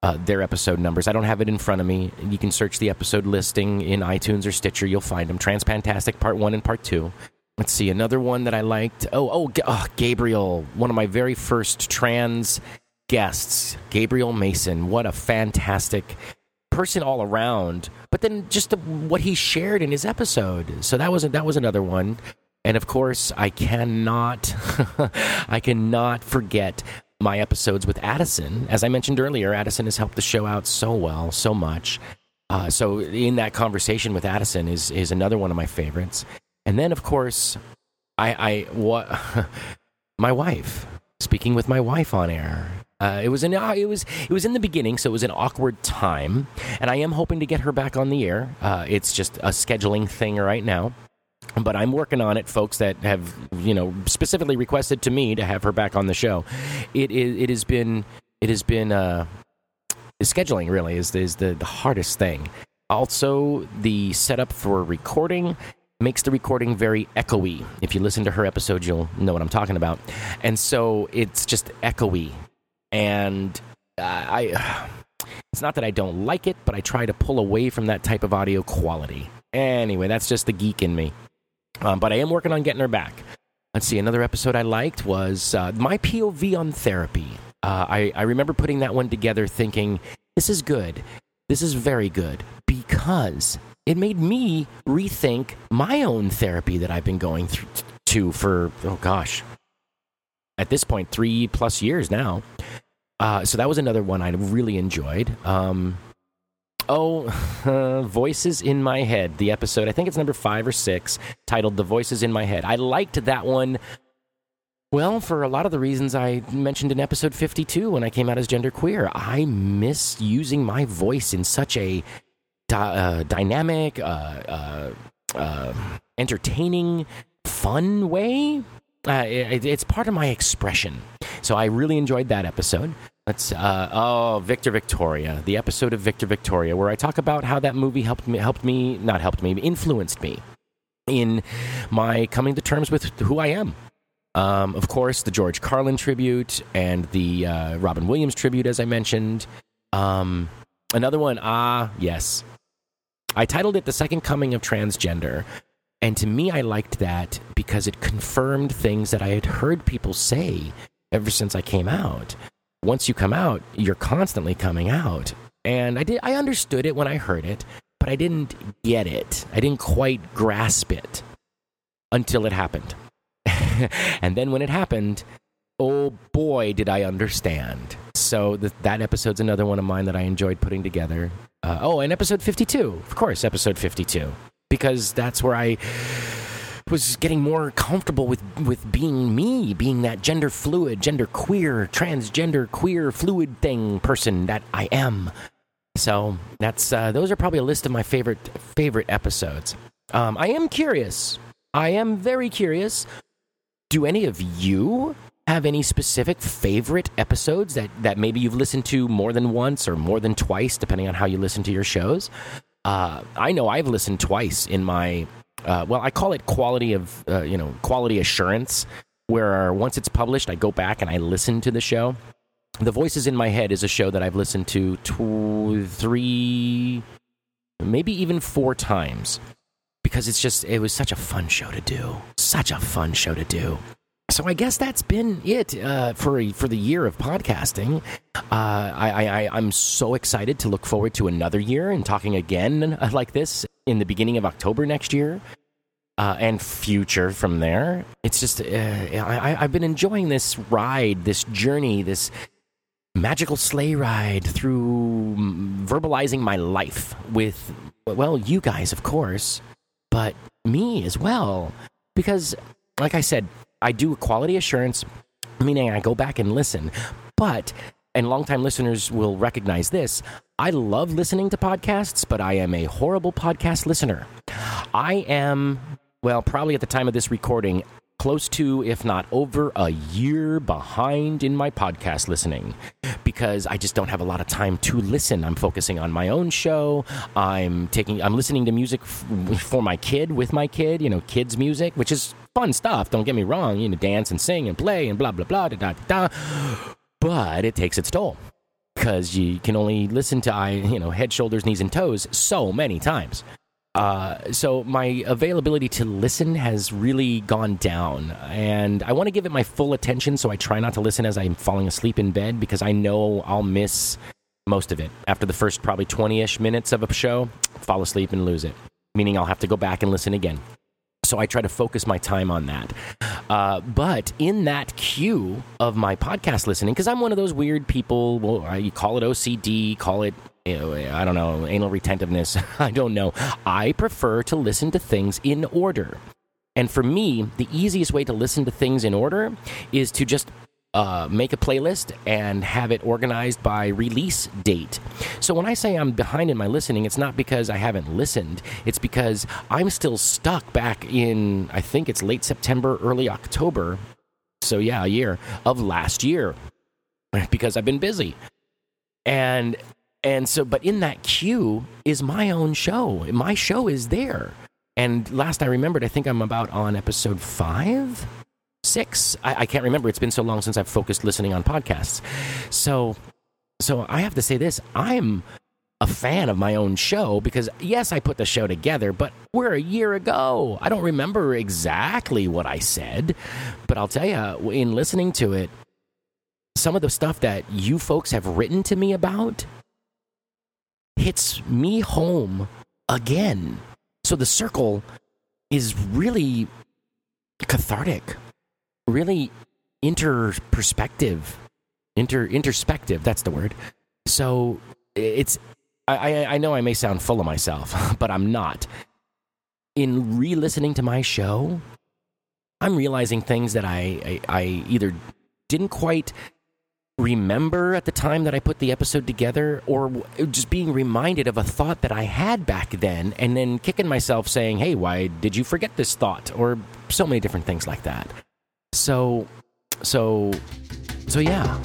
uh, their episode numbers. I don't have it in front of me. You can search the episode listing in iTunes or Stitcher. You'll find them. TransPantastic Part one and Part two. Let's see, another one that I liked. Oh, oh, oh Gabriel, one of my very first trans guests, Gabriel Mason. What a fantastic person all around, but then just the, what he shared in his episode. So that was a, that was another one. And of course, I cannot I cannot forget my episodes with Addison. As I mentioned earlier, Addison has helped the show out so well, so much. Uh, so in that conversation with Addison is is another one of my favorites. And then of course, I I what my wife, speaking with my wife on air. Uh, it was in uh, it was it was in the beginning, so it was an awkward time, and I am hoping to get her back on the air. Uh, it's just a scheduling thing right now, but I'm working on it. Folks that have, you know, specifically requested to me to have her back on the show. It it, it has been it has been uh, scheduling really is is the, the hardest thing. Also, the setup for recording makes the recording very echoey. If you listen to her episode, you'll know what I'm talking about, and so it's just echoey. And uh, I, it's not that I don't like it, but I try to pull away from that type of audio quality. Anyway, that's just the geek in me. Um, but I am working on getting her back. Let's see. Another episode I liked was uh, my P O V on therapy. Uh, I, I remember putting that one together thinking, this is good. This is very good because it made me rethink my own therapy that I've been going through to for, oh gosh, at this point, three plus years now. Uh, so that was another one I really enjoyed. Um, oh, uh, Voices in My Head, the episode, I think it's number five or six, titled The Voices in My Head. I liked that one, well, for a lot of the reasons I mentioned in episode fifty-two when I came out as genderqueer. I miss using my voice in such a Uh, dynamic, uh, uh, uh, entertaining, fun way. Uh, it, it's part of my expression. So I really enjoyed that episode. Let's, uh, oh, Victor Victoria, the episode of Victor Victoria, where I talk about how that movie helped me, helped me, not helped me, influenced me in my coming to terms with who I am. Um, of course, the George Carlin tribute and the uh, Robin Williams tribute, as I mentioned. Um, another one, ah, yes. I titled it The Second Coming of Transgender, and to me I liked that because it confirmed things that I had heard people say ever since I came out. Once you come out, you're constantly coming out. And I did I understood it when I heard it, but I didn't get it. I didn't quite grasp it until it happened. And then when it happened, oh boy, did I understand. So th- that episode's another one of mine that I enjoyed putting together. Uh, oh, and episode fifty-two. Of course, episode fifty-two. Because that's where I was getting more comfortable with, with being me, being that gender fluid, gender queer, transgender, queer, fluid thing person that I am. So that's uh, those are probably a list of my favorite favorite episodes. Um, I am curious. I am very curious. Do any of you have any specific favorite episodes that, that maybe you've listened to more than once or more than twice, depending on how you listen to your shows? Uh, I know I've listened twice in my, uh, well, I call it quality of, uh, you know, quality assurance, where once it's published, I go back and I listen to the show. The Voices in My Head is a show that I've listened to two, three, maybe even four times, because it's just, it was such a fun show to do. Such a fun show to do. So I guess that's been it uh, for a, for the year of podcasting. Uh, I, I, I'm so excited to look forward to another year and talking again like this in the beginning of October next year uh, and future from there. It's just, uh, I, I've been enjoying this ride, this journey, this magical sleigh ride through verbalizing my life with, well, you guys, of course, but me as well. Because, like I said, I do quality assurance, meaning I go back and listen. But, and longtime listeners will recognize this, I love listening to podcasts, but I am a horrible podcast listener. I am, well, probably at the time of this recording, close to, if not over, a year behind in my podcast listening because I just don't have a lot of time to listen. I'm focusing on my own show. I'm taking, I'm listening to music f- for my kid, with my kid, you know, kids' music, which is fun stuff. Don't get me wrong. You know, dance and sing and play and blah, blah, blah, da, da, da. But it takes its toll because you can only listen to, I, you know, head, shoulders, knees, and toes so many times. Uh, so my availability to listen has really gone down, and I want to give it my full attention, so I try not to listen as I'm falling asleep in bed, because I know I'll miss most of it. After the first probably twenty-ish minutes of a show, fall asleep and lose it, meaning I'll have to go back and listen again. So I try to focus my time on that. Uh, but in that queue of my podcast listening, because I'm one of those weird people, well, you call it O C D, call it, you know, I don't know, anal retentiveness, I don't know. I prefer to listen to things in order. And for me, the easiest way to listen to things in order is to just uh, make a playlist and have it organized by release date. So when I say I'm behind in my listening, it's not because I haven't listened. It's because I'm still stuck back in, I think it's late September, early October. So yeah, a year of last year because I've been busy. And... And so, but in that queue is my own show. My show is there. And last I remembered, I think I'm about on episode five, six. I, I can't remember. It's been so long since I've focused listening on podcasts. So, so I have to say this. I'm a fan of my own show because, yes, I put the show together, but we're a year ago. I don't remember exactly what I said, but I'll tell you, in listening to it, some of the stuff that you folks have written to me about hits me home again. So the circle is really cathartic, really interperspective, inter introspective. That's the word. So it's, I, I, I know I may sound full of myself, but I'm not. In re-listening to my show, I'm realizing things that I, I, I either didn't quite remember at the time that I put the episode together, or just being reminded of a thought that I had back then and then kicking myself saying, hey, why did you forget this thought? Or so many different things like that. So, so, so yeah.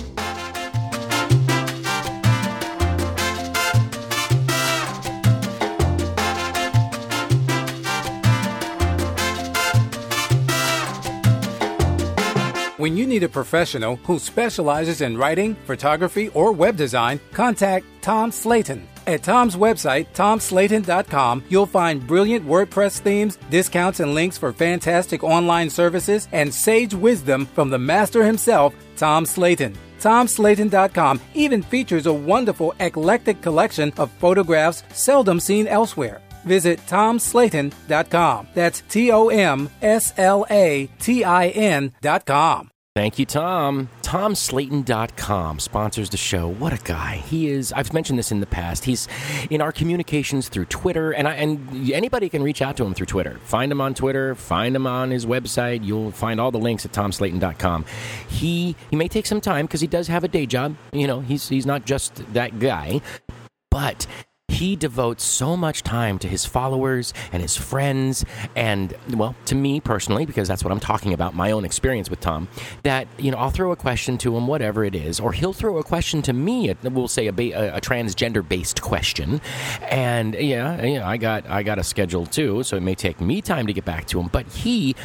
When you need a professional who specializes in writing, photography, or web design, contact Tom Slaton. At Tom's website, Tom Slaton dot com, you'll find brilliant WordPress themes, discounts and links for fantastic online services, and sage wisdom from the master himself, Tom Slaton. Tom Slaton dot com even features a wonderful, eclectic collection of photographs seldom seen elsewhere. Visit Tom Slaton dot com. That's T O M S L A T I N dot com. Thank you, Tom. Tom Slaton dot com sponsors the show. What a guy. He is, I've mentioned this in the past, he's in our communications through Twitter, and I, and anybody can reach out to him through Twitter. Find him on Twitter, find him on his website. You'll find all the links at Tom Slaton dot com. He, he may take some time because he does have a day job. You know, he's he's not just that guy, but he devotes so much time to his followers and his friends and, well, to me personally, because that's what I'm talking about, my own experience with Tom, that, you know, I'll throw a question to him, whatever it is, or he'll throw a question to me, we'll say a, a, a transgender-based question, and, yeah, you know, I got, I got a schedule too, so it may take me time to get back to him, but he,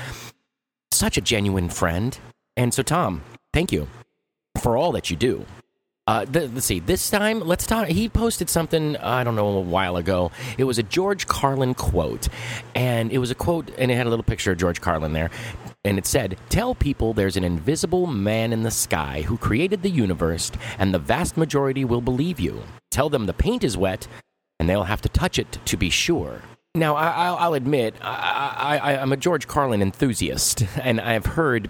such a genuine friend, and so, Tom, thank you for all that you do. Uh, th- let's see, this time, let's talk, he posted something, I don't know, a while ago. It was a George Carlin quote, and it was a quote, and it had a little picture of George Carlin there, and it said, "Tell people there's an invisible man in the sky who created the universe, and the vast majority will believe you. Tell them the paint is wet, and they'll have to touch it to be sure." Now, I, I'll admit, I, I, I'm a George Carlin enthusiast, and I've heard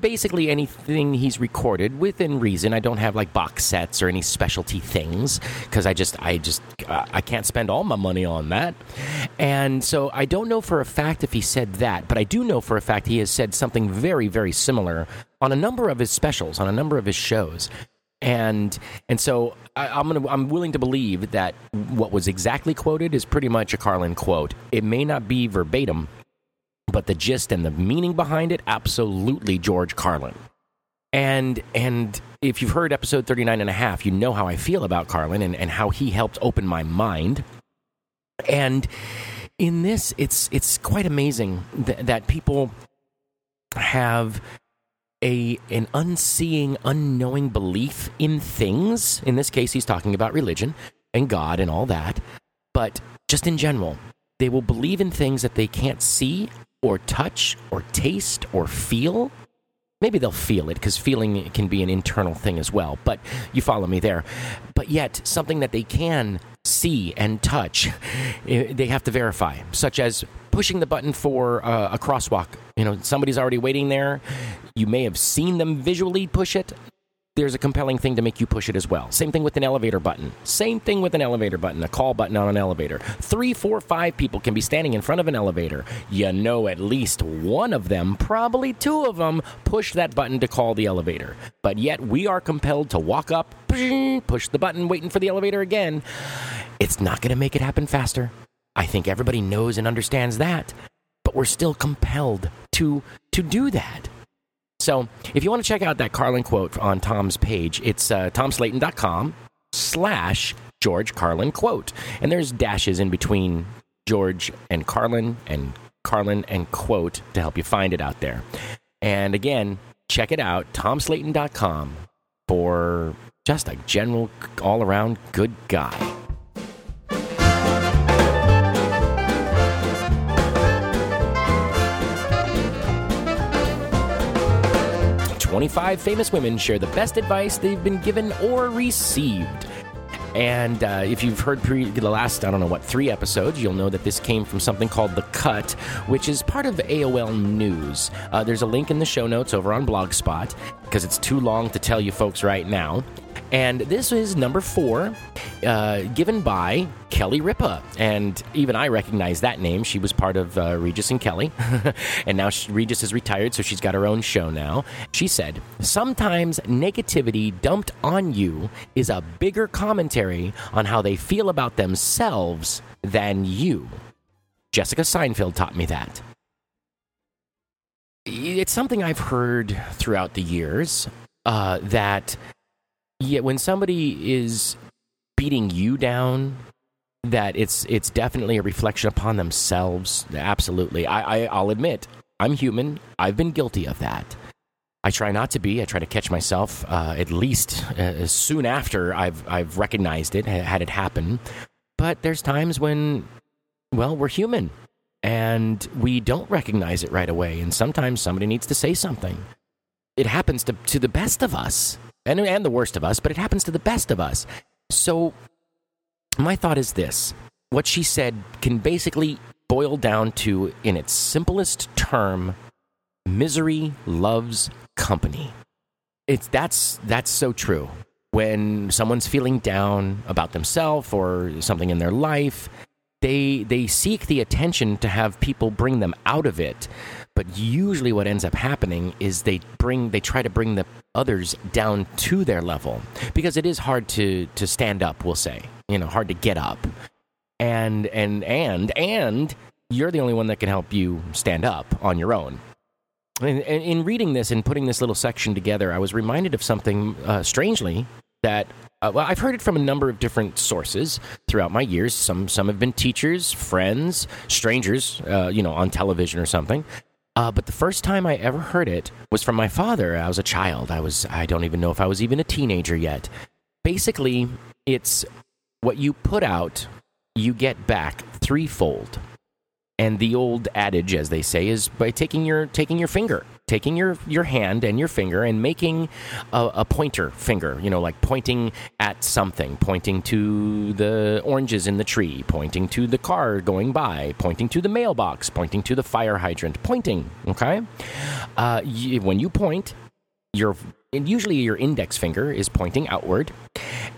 basically anything he's recorded within reason. I don't have, like, box sets or any specialty things, because I just, I just, I can't spend all my money on that. And so I don't know for a fact if he said that, but I do know for a fact he has said something very, very similar on a number of his specials, on a number of his shows. And and so I, I'm gonna I'm willing to believe that what was exactly quoted is pretty much a Carlin quote. It may not be verbatim, but the gist and the meaning behind it, absolutely George Carlin. And and if you've heard episode thirty-nine and a half, you know how I feel about Carlin and, and how he helped open my mind. And in this, it's it's quite amazing th- that people have A an unseeing, unknowing belief in things. In this case, he's talking about religion and God and all that. But just in general, they will believe in things that they can't see or touch or taste or feel. Maybe they'll feel it, because feeling can be an internal thing as well. But you follow me there. But yet, something that they can see and touch, they have to verify, such as pushing the button for uh, a crosswalk. You know, somebody's already waiting there. You may have seen them visually push it. There's a compelling thing to make you push it as well. Same thing with an elevator button. Same thing with an elevator button, a call button on an elevator. Three, four, five people can be standing in front of an elevator. You know at least one of them, probably two of them, push that button to call the elevator. But yet we are compelled to walk up, push the button, waiting for the elevator again. It's not going to make it happen faster. I think everybody knows and understands that. But we're still compelled to to do that. So if you want to check out that Carlin quote on Tom's page, it's uh, Tom Slaton dot com slash George Carlin quote. And there's dashes in between George and Carlin and Carlin and quote to help you find it out there. And again, check it out, Tom Slaton dot com, for just a general all-around good guy. twenty-five famous women share the best advice they've been given or received. And uh, if you've heard pre- the last, I don't know what, three episodes, you'll know that this came from something called The Cut, which is part of A O L News. Uh, there's a link in the show notes over on Blogspot, because it's too long to tell you folks right now. And this is number four, uh, given by Kelly Ripa. And even I recognize that name. She was part of uh, Regis and Kelly. And now she, Regis is retired, so she's got her own show now. She said, sometimes negativity dumped on you is a bigger commentary on how they feel about themselves than you. Jessica Seinfeld taught me that. It's something I've heard throughout the years, uh, that... yeah, when somebody is beating you down, that it's it's definitely a reflection upon themselves. Absolutely. I, I, I'll admit, I'm human. I've been guilty of that. I try not to be. I try to catch myself uh, at least uh, soon after I've I've recognized it, had it happen. But there's times when, well, we're human, and we don't recognize it right away. And sometimes somebody needs to say something. It happens to, to the best of us. And, and the worst of us, but it happens to the best of us. So my thought is this. What she said can basically boil down to, in its simplest term, misery loves company. It's that's that's so true. When someone's feeling down about themselves or something in their life, they they seek the attention to have people bring them out of it. But usually what ends up happening is they bring they try to bring the others down to their level, because it is hard to to stand up, we'll say, you know, hard to get up. And and and and you're the only one that can help you stand up on your own. And, and in reading this and putting this little section together, I was reminded of something uh, strangely that uh, well, I've heard it from a number of different sources throughout my years. Some some have been teachers, friends, strangers, uh, you know, on television or something. Uh, but the first time I ever heard it was from my father. I was a child. I was—I don't even know if I was even a teenager yet. Basically, it's what you put out, you get back threefold. And the old adage, as they say, is by taking your taking your finger, taking your, your hand and your finger, and making a, a pointer finger. You know, like pointing at something, pointing to the oranges in the tree, pointing to the car going by, pointing to the mailbox, pointing to the fire hydrant, pointing. Okay, uh, you, when you point, your and usually your index finger is pointing outward.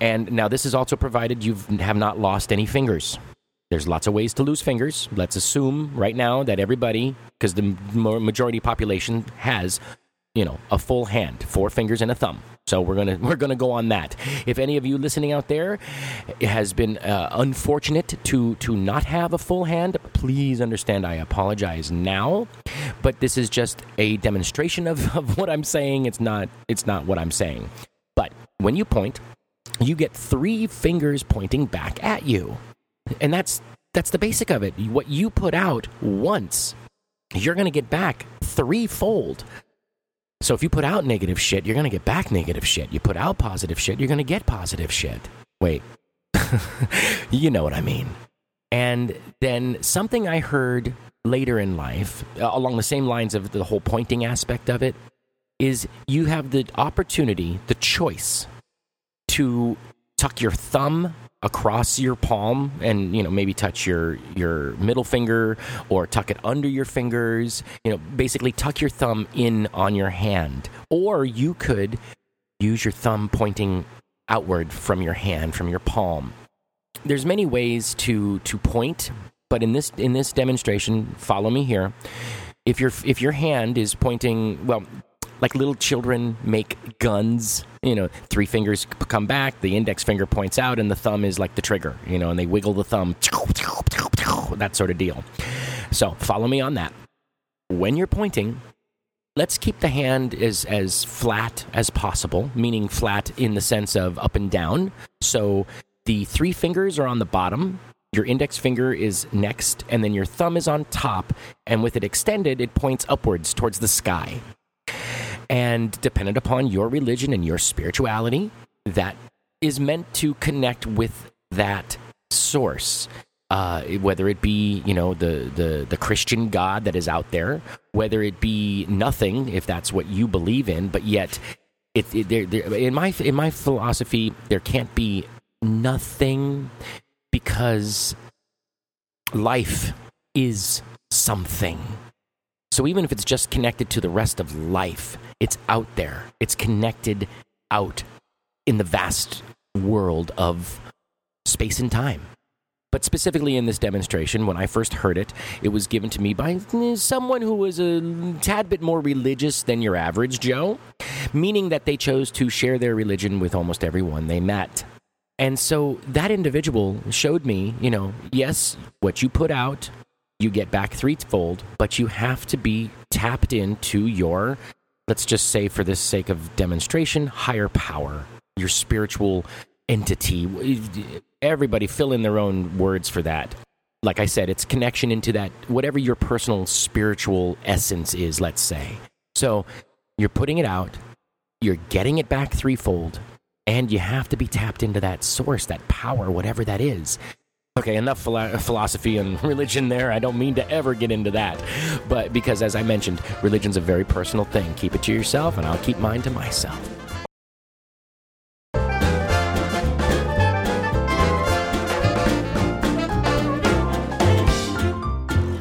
And now this is also provided you have not lost any fingers. There's lots of ways to lose fingers. Let's assume right now that everybody, because the majority population has, you know, a full hand, four fingers and a thumb. So we're gonna we're gonna go on that. If any of you listening out there has been uh, unfortunate to to not have a full hand, please understand. I apologize now, but this is just a demonstration of, of what I'm saying. It's not it's not what I'm saying. But when you point, you get three fingers pointing back at you. And that's that's the basic of it. What you put out once, you're going to get back threefold. So if you put out negative shit, you're going to get back negative shit. You put out positive shit, you're going to get positive shit. Wait, you know what I mean. And then something I heard later in life, along the same lines of the whole pointing aspect of it, is you have the opportunity, the choice, to tuck your thumb across your palm and, you know, maybe touch your your middle finger or tuck it under your fingers, you know, basically tuck your thumb in on your hand. Or you could use your thumb pointing outward from your hand, from your palm. There's many ways to to point, but in this in this demonstration, follow me here. If your if your hand is pointing, well, like little children make guns, you know, three fingers come back, the index finger points out, and the thumb is like the trigger, you know, and they wiggle the thumb, that sort of deal. So follow me on that. When you're pointing, let's keep the hand as, as flat as possible, meaning flat in the sense of up and down. So the three fingers are on the bottom, your index finger is next, and then your thumb is on top, and with it extended, it points upwards towards the sky. And dependent upon your religion and your spirituality, that is meant to connect with that source, uh, whether it be, you know, the, the, the Christian God that is out there, whether it be nothing, if that's what you believe in, but yet it, it, there, there, in my in my philosophy, there can't be nothing, because life is something. So even if it's just connected to the rest of life, it's out there. It's connected out in the vast world of space and time. But specifically in this demonstration, when I first heard it, it was given to me by someone who was a tad bit more religious than your average Joe, meaning that they chose to share their religion with almost everyone they met. And so that individual showed me, you know, yes, what you put out, you get back threefold, but you have to be tapped into your, let's just say for the sake of demonstration, higher power, your spiritual entity. Everybody fill in their own words for that. Like I said, it's connection into that, whatever your personal spiritual essence is, let's say. So you're putting it out, you're getting it back threefold, and you have to be tapped into that source, that power, whatever that is. Okay, enough philo- philosophy and religion there. I don't mean to ever get into that. But because, as I mentioned, religion's a very personal thing. Keep it to yourself, and I'll keep mine to myself.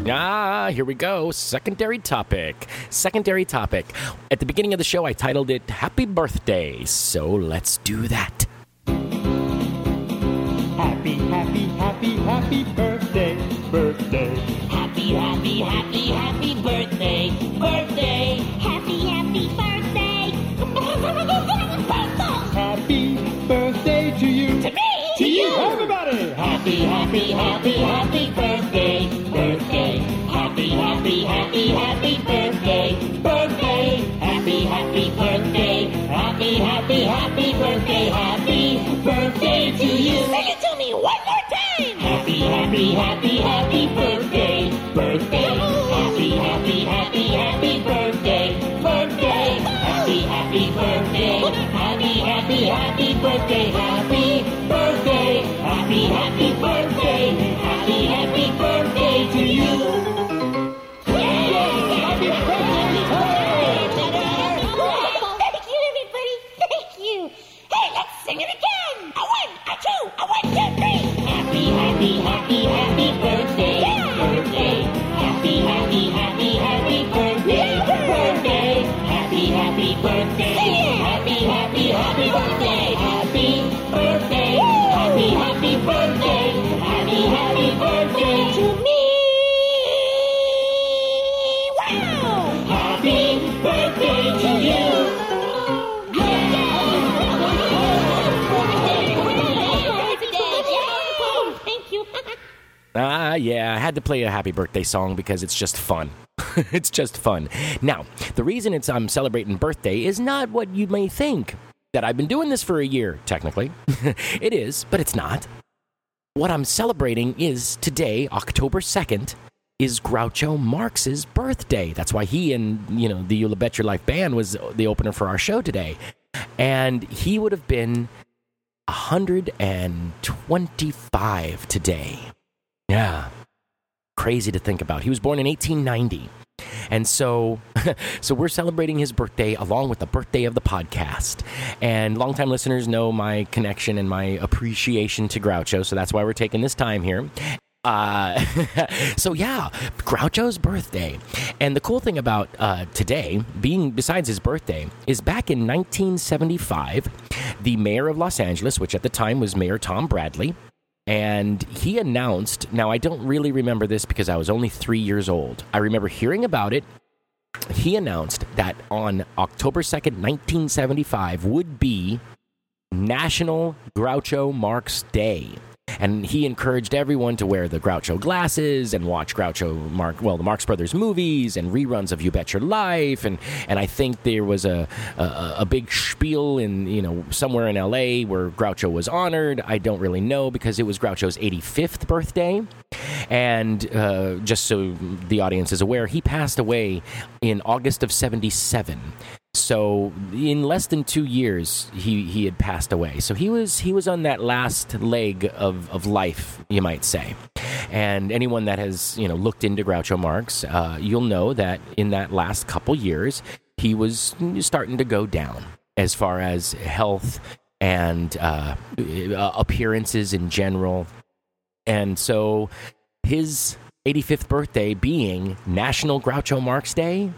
Ah, here we go. Secondary topic. Secondary topic. At the beginning of the show, I titled it Happy Birthday. So let's do that. Happy, happy, happy, happy birthday, birthday. Happy, happy, happy, happy birthday, birthday. Happy, happy birthday. Happy birthday to you. To me. To you. Everybody. Happy, happy, happy, happy birthday, birthday. Happy, happy, happy, happy birthday, birthday. Happy, happy birthday. Happy, happy, happy birthday. Happy birthday to you. Sing it to me one more time. Happy, happy, happy, happy birthday, birthday. Happy, happy, happy, happy birthday, birthday. Happy, happy birthday. Happy, happy, happy birthday, happy birthday. Happy, happy birthday, happy, happy birthday to you. Happy birthday. Thank you, everybody. Thank you. Hey, let's sing it again. A one, a two, a one, two, three. Happy, happy, happy, happy birthday. Yeah. Birthday. Happy, happy, happy, happy birthday. Yeah. Birthday. Happy, happy birthday. Yeah. Happy, happy, happy birthday. Happy birthday. Yeah. Happy, happy birthday, happy, happy birthday to me. Wow! Happy birthday to you. Thank you. Ah, yeah, I had to play a happy birthday song because it's just fun. It's just fun. Now, the reason it's I'm celebrating birthday is not what you may think. That I've been doing this for a year, technically. It is, but it's not. What I'm celebrating is today, October second, is Groucho Marx's birthday. That's why he and, you know, the You'll Bet Your Life band was the opener for our show today. And he would have been one hundred twenty-five today. Yeah. Crazy to think about. He was born in eighteen ninety. And so so we're celebrating his birthday along with the birthday of the podcast. And longtime listeners know my connection and my appreciation to Groucho, so that's why we're taking this time here. Uh, so yeah, Groucho's birthday. And the cool thing about uh, today, being besides his birthday, is back in nineteen seventy-five, the mayor of Los Angeles, which at the time was Mayor Tom Bradley, and he announced, now I don't really remember this because I was only three years old. I remember hearing about it. He announced that on October second, nineteen seventy-five would be National Groucho Marx Day. And he encouraged everyone to wear the Groucho glasses and watch Groucho Marx, well, the Marx Brothers movies and reruns of You Bet Your Life. And, and I think there was a, a a big spiel in, you know, somewhere in L A where Groucho was honored. I don't really know because it was Groucho's eighty-fifth birthday. And uh, just so the audience is aware, he passed away in August of seventy-seven. So in less than two years, he, he had passed away. So he was he was on that last leg of, of life, you might say. And anyone that has, you know, looked into Groucho Marx, uh, you'll know that in that last couple years, he was starting to go down as far as health and uh, appearances in general. And so his eighty-fifth birthday being National Groucho Marx Day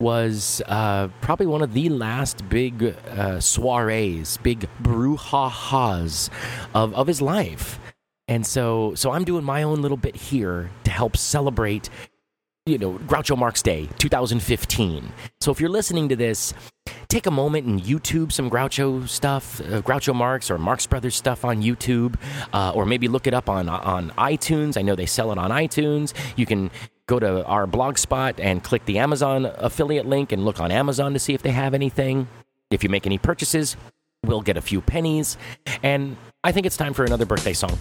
was uh, probably one of the last big uh, soirees, big brouhahas of, of his life. And so so I'm doing my own little bit here to help celebrate, you know, Groucho Marx Day twenty fifteen. So if you're listening to this, take a moment and YouTube some Groucho stuff, uh, Groucho Marx or Marx Brothers stuff on YouTube, uh, or maybe look it up on on iTunes. I know they sell it on iTunes. You can go to our Blogspot and click the Amazon affiliate link and look on Amazon to see if they have anything. If you make any purchases, we'll get a few pennies. And I think it's time for another birthday song.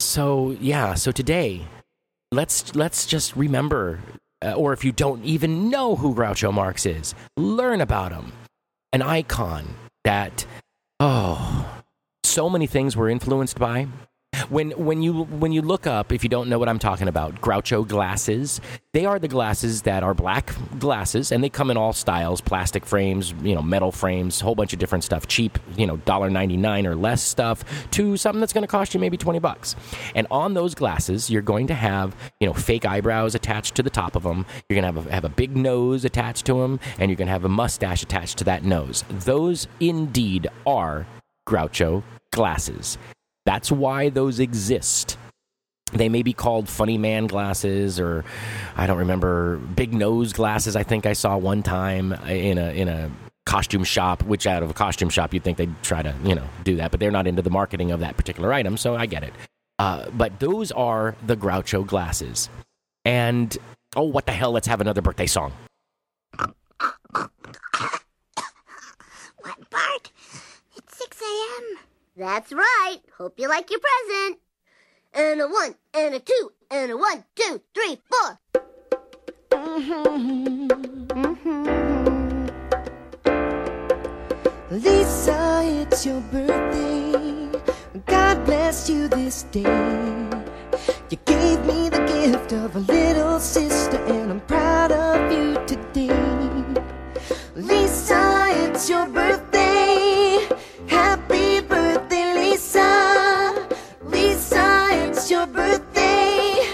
So, yeah, so today, let's let's just remember, uh, or if you don't even know who Groucho Marx is, learn about him. An icon that, oh, so many things were influenced by. When when you when you look up, if you don't know what I'm talking about, Groucho glasses, they are the glasses that are black glasses, and they come in all styles, plastic frames, you know, metal frames, whole bunch of different stuff, cheap, you know, one dollar ninety-nine or less stuff, to something that's going to cost you maybe twenty bucks. And on those glasses, you're going to have, you know, fake eyebrows attached to the top of them, you're going to have a, have a big nose attached to them, and you're going to have a mustache attached to that nose. Those indeed are Groucho glasses. That's why those exist. They may be called funny man glasses, or I don't remember, big nose glasses. I think I saw one time in a in a costume shop, which out of a costume shop you'd think they'd try to, you know, do that, but they're not into the marketing of that particular item, so I get it. Uh, but those are the Groucho glasses. And, oh, what the hell, let's have another birthday song. What, Bart? It's six a.m. That's right. Hope you like your present. And a one, and a two, and a one, two, three, four. Mm-hmm. Mm-hmm. Lisa, it's your birthday. God blessed you this day. You gave me the gift of a little sister, and I'm proud of you today. Lisa, it's your birthday. Happy birthday, Lisa. Lisa, it's your birthday.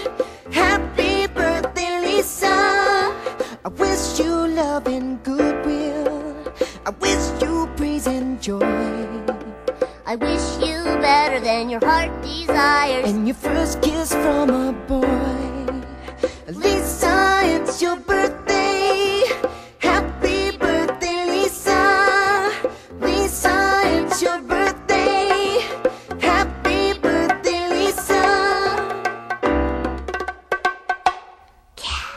Happy birthday, Lisa. I wish you love and goodwill. I wish you praise and joy. I wish you better than your heart desires, and your first kiss from a boy. Lisa, it's your birthday. Happy birthday, Lisa. Lisa, it's your birthday. Happy birthday, Lisa. Yeah.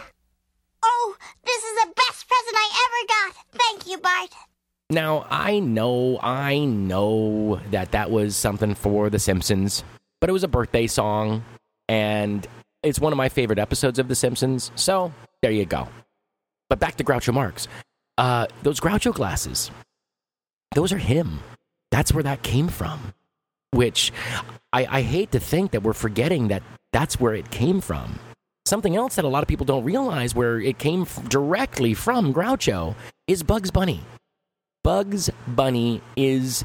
Oh, this is the best present I ever got. Thank you, Bart. Now, I know, I know that that was something for The Simpsons, but it was a birthday song, and it's one of my favorite episodes of The Simpsons, so there you go. But back to Groucho Marx. Uh, those Groucho glasses, those are him. That's where that came from, which I, I hate to think that we're forgetting that that's where it came from. Something else that a lot of people don't realize where it came f- directly from Groucho is Bugs Bunny. Bugs Bunny is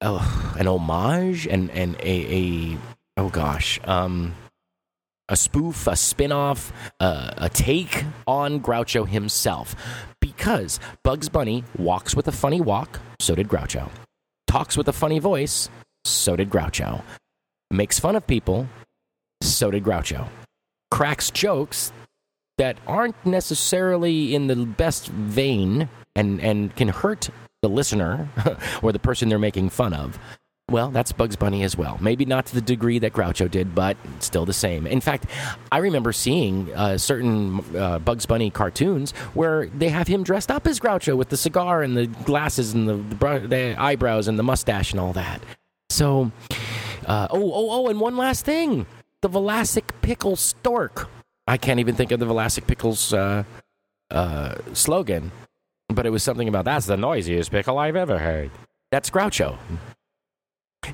oh, an homage and, and a, a, oh gosh, um, a spoof, a spin-off, uh, a take on Groucho himself. Because Bugs Bunny walks with a funny walk, so did Groucho. Talks with a funny voice, so did Groucho. Makes fun of people, so did Groucho. Cracks jokes that aren't necessarily in the best vein, and and can hurt the listener or the person they're making fun of. Well, that's Bugs Bunny as well. Maybe not to the degree that Groucho did, but still the same. In fact, I remember seeing uh, certain uh, Bugs Bunny cartoons where they have him dressed up as Groucho with the cigar and the glasses and the, the, br- the eyebrows and the mustache and all that. So, uh, oh, oh, oh, and one last thing. The Vlasic Pickle Stork. I can't even think of the Vlasic Pickle's uh, uh, slogan. But it was something about, that's the noisiest pickle I've ever heard. That's Groucho.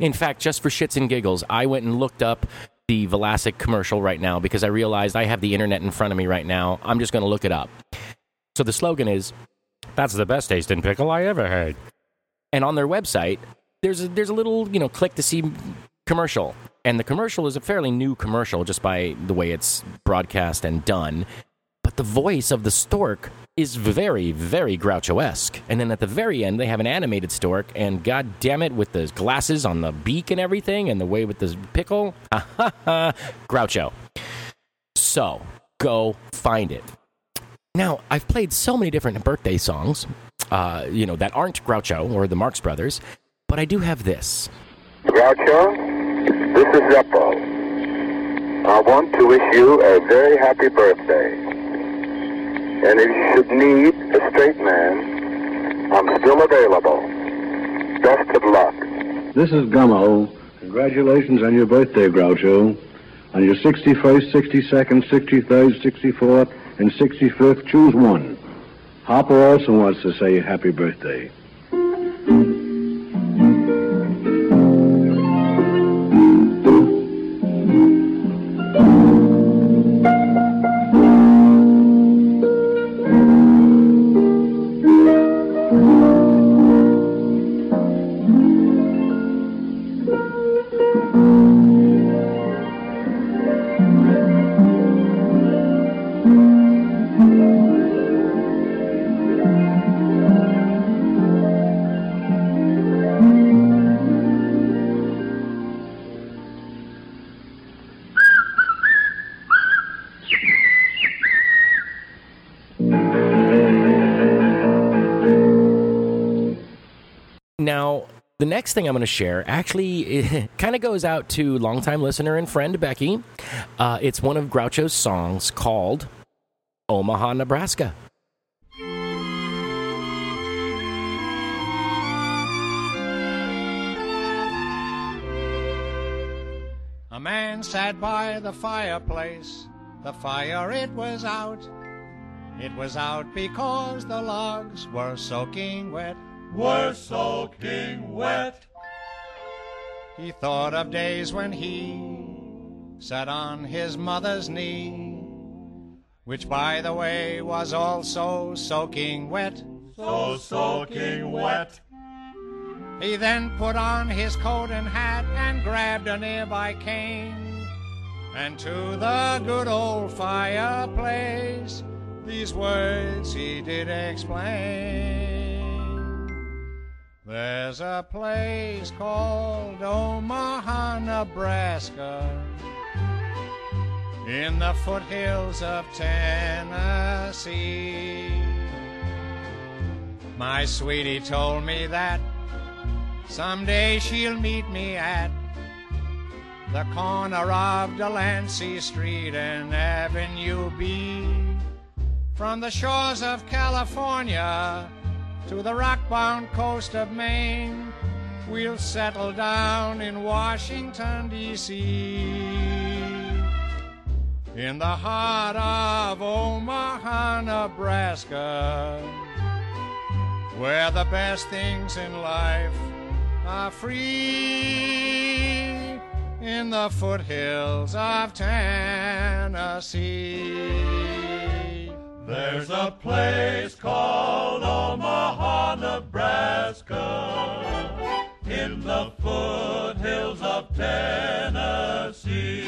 In fact, just for shits and giggles, I went and looked up the Vlasic commercial right now because I realized I have the internet in front of me right now. I'm just going to look it up. So the slogan is, that's the best tasting pickle I ever heard. And on their website, there's a, there's a little, you know, click to see commercial. And the commercial is a fairly new commercial just by the way it's broadcast and done. But the voice of the stork is very, very Groucho-esque. And then at the very end, they have an animated stork, and god damn it, with the glasses on the beak and everything, and the way with the pickle, ha ha ha, Groucho. So, go find it. Now, I've played so many different birthday songs, uh, you know, that aren't Groucho or the Marx Brothers, but I do have this. Groucho, this is Zeppo. I want to wish you a very happy birthday. And if you should need a straight man, I'm still available. Best of luck. This is Gummo. Congratulations on your birthday, Groucho. On your sixty-first, sixty-second, sixty-third, sixty-fourth, and sixty-fifth, choose one. Hopper also wants to say happy birthday. Now, the next thing I'm going to share actually kind of goes out to longtime listener and friend Becky. Uh, it's one of Groucho's songs called Omaha, Nebraska. A man sat by the fireplace. The fire, it was out. It was out because the logs were soaking wet. We're soaking wet. He thought of days when he sat on his mother's knee, which, by the way, was also soaking wet. So soaking wet. He then put on his coat and hat and grabbed a nearby cane, and to the good old fireplace these words he did explain. There's a place called Omaha, Nebraska, in the foothills of Tennessee. My sweetie told me that someday she'll meet me at the corner of Delancey Street and Avenue B. From the shores of California to the rock-bound coast of Maine, we'll settle down in Washington, D C In the heart of Omaha, Nebraska, where the best things in life are free, in the foothills of Tennessee. There's a place called Omaha, Nebraska, in the foothills of Tennessee.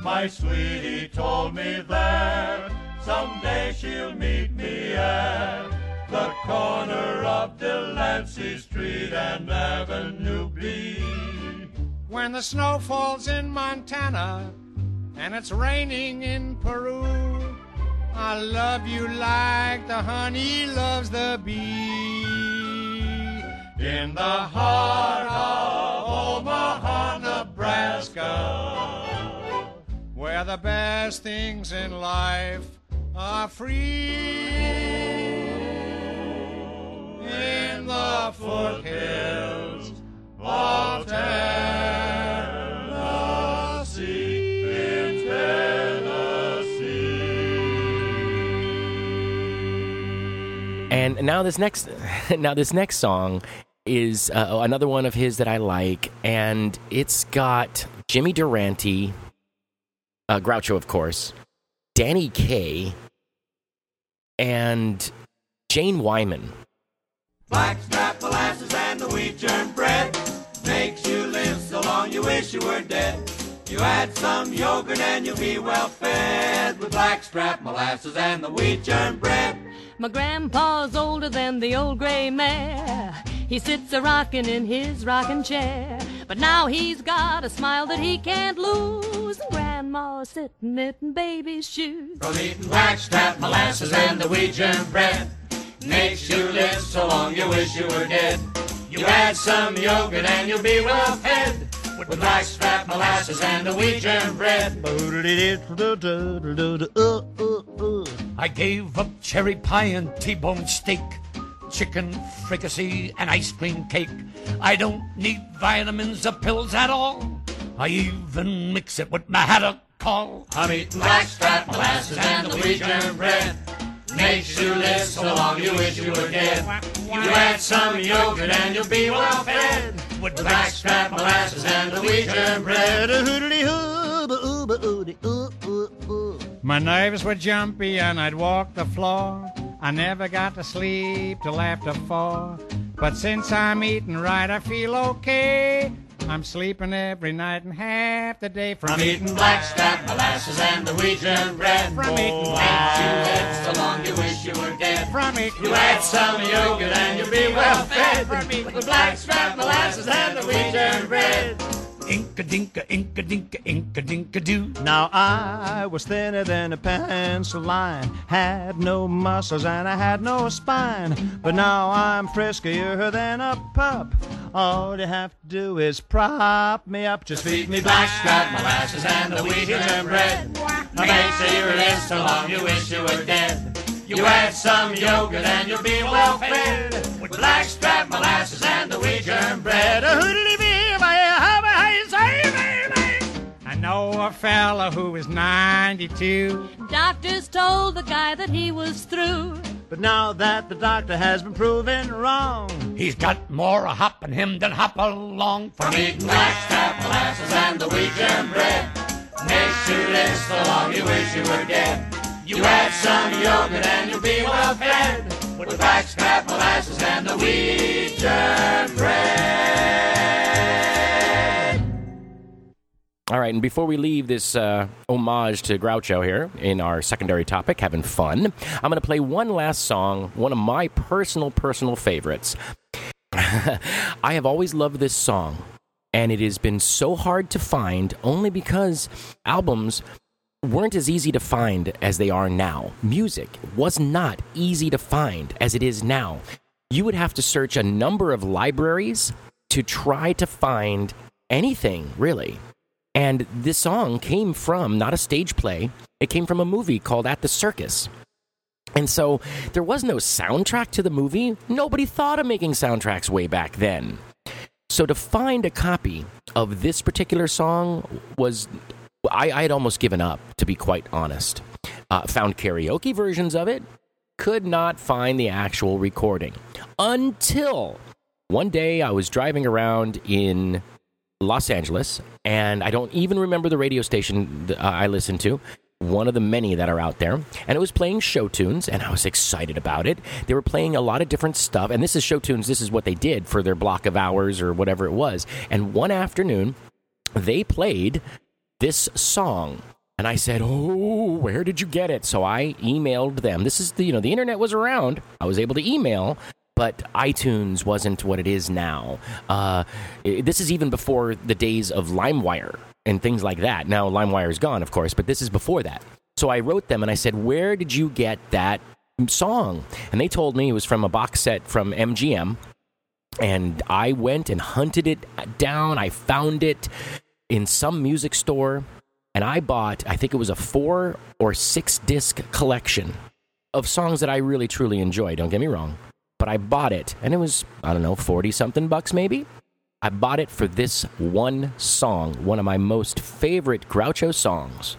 My sweetie told me that someday she'll meet me at the corner of Delancey Street and Avenue B. When the snow falls in Montana and it's raining in Peru, I love you like the honey loves the bee. In the heart of Omaha, Nebraska, where the best things in life are free, in the foothills of Tennessee, in Tennessee. And now this next, now this next song is uh, another one of his that I like, and it's got Jimmy Durante, Uh, Groucho, of course, Danny Kaye, and Jane Wyman. Blackstrap molasses and the wheat germ bread makes you live so long you wish you were dead. You add some yogurt and you'll be well fed with blackstrap molasses and the wheat germ bread. My grandpa's older than the old gray mare. He sits a-rockin' in his rockin' chair, but now he's got a smile that he can't lose. And Grandma's sittin' knittin' baby's shoes. From eatin' blackstrap molasses and the wheat germ bread makes you live so long you wish you were dead. You add some yogurt and you'll be well fed with blackstrap molasses and the wheat germ bread. I gave up cherry pie and T-bone steak, chicken fricassee and ice cream cake. I don't need vitamins or pills at all. I even mix it with my haddock call. I'm eating blackstrap molasses and the wheat germ bread makes you live so long you wish you were dead. You add some yogurt and you'll be well fed with blackstrap molasses and the wheat germ bread. My nerves were jumpy and I'd walk the floor. I never got to sleep till after four, but since I'm eating right, I feel okay. I'm sleeping every night and half the day from, from eating blackstrap molasses and the wheat germ bread. From eating blackstrap, you live so long you wish you were dead. From eating, you add some yogurt and you'll be well fed. From eating blackstrap molasses and the wheat germ bread. Inka-dinka, inka-dinka, inka-dinka-doo. Now I was thinner than a pencil line, had no muscles and I had no spine, but now I'm friskier than a pup. All you have to do is prop me up. Just feed me blackstrap molasses and the wheat germ bread. I make sure you live so long you wish you were dead. You add some yogurt and you'll be well fed with blackstrap molasses and the wheat germ bread. I know a fella who was ninety-two. Doctors told the guy that he was through. But now that the doctor has been proven wrong, he's got more a hop in him than hop along. From eating blackstrap molasses and the wheat germ bread makes you less the long you wish you were dead. You add some yogurt and you'll be well fed with blackstrap molasses and the wheat germ bread. All right, and before we leave this uh, homage to Groucho here in our secondary topic, having fun, I'm going to play one last song, one of my personal, personal favorites. I have always loved this song, and it has been so hard to find only because albums weren't as easy to find as they are now. Music was not easy to find as it is now. You would have to search a number of libraries to try to find anything, really. And this song came from not a stage play. It came from a movie called At the Circus. And so there was no soundtrack to the movie. Nobody thought of making soundtracks way back then. So to find a copy of this particular song was... I, I had almost given up, to be quite honest. Uh, found karaoke versions of it, could not find the actual recording. Until one day I was driving around in Los Angeles, and I don't even remember the radio station uh, I listened to, one of the many that are out there, and it was playing show tunes, and I was excited about it. They were playing a lot of different stuff, and this is show tunes, this is what they did for their block of hours or whatever it was. And one afternoon, they played this song, and I said, oh, where did you get it? So I emailed them. This is the, you know, the internet was around. I was able to email, but iTunes wasn't what it is now. Uh, this is even before the days of LimeWire and things like that. Now LimeWire is gone, of course, but this is before that. So I wrote them and I said, where did you get that song? And they told me it was from a box set from M G M, and I went and hunted it down. I found it in some music store, and I bought, I think it was a four or six disc collection of songs that I really truly enjoy, don't get me wrong, but I bought it, and it was, I don't know, forty something bucks maybe. I bought it for this one song, one of my most favorite Groucho songs,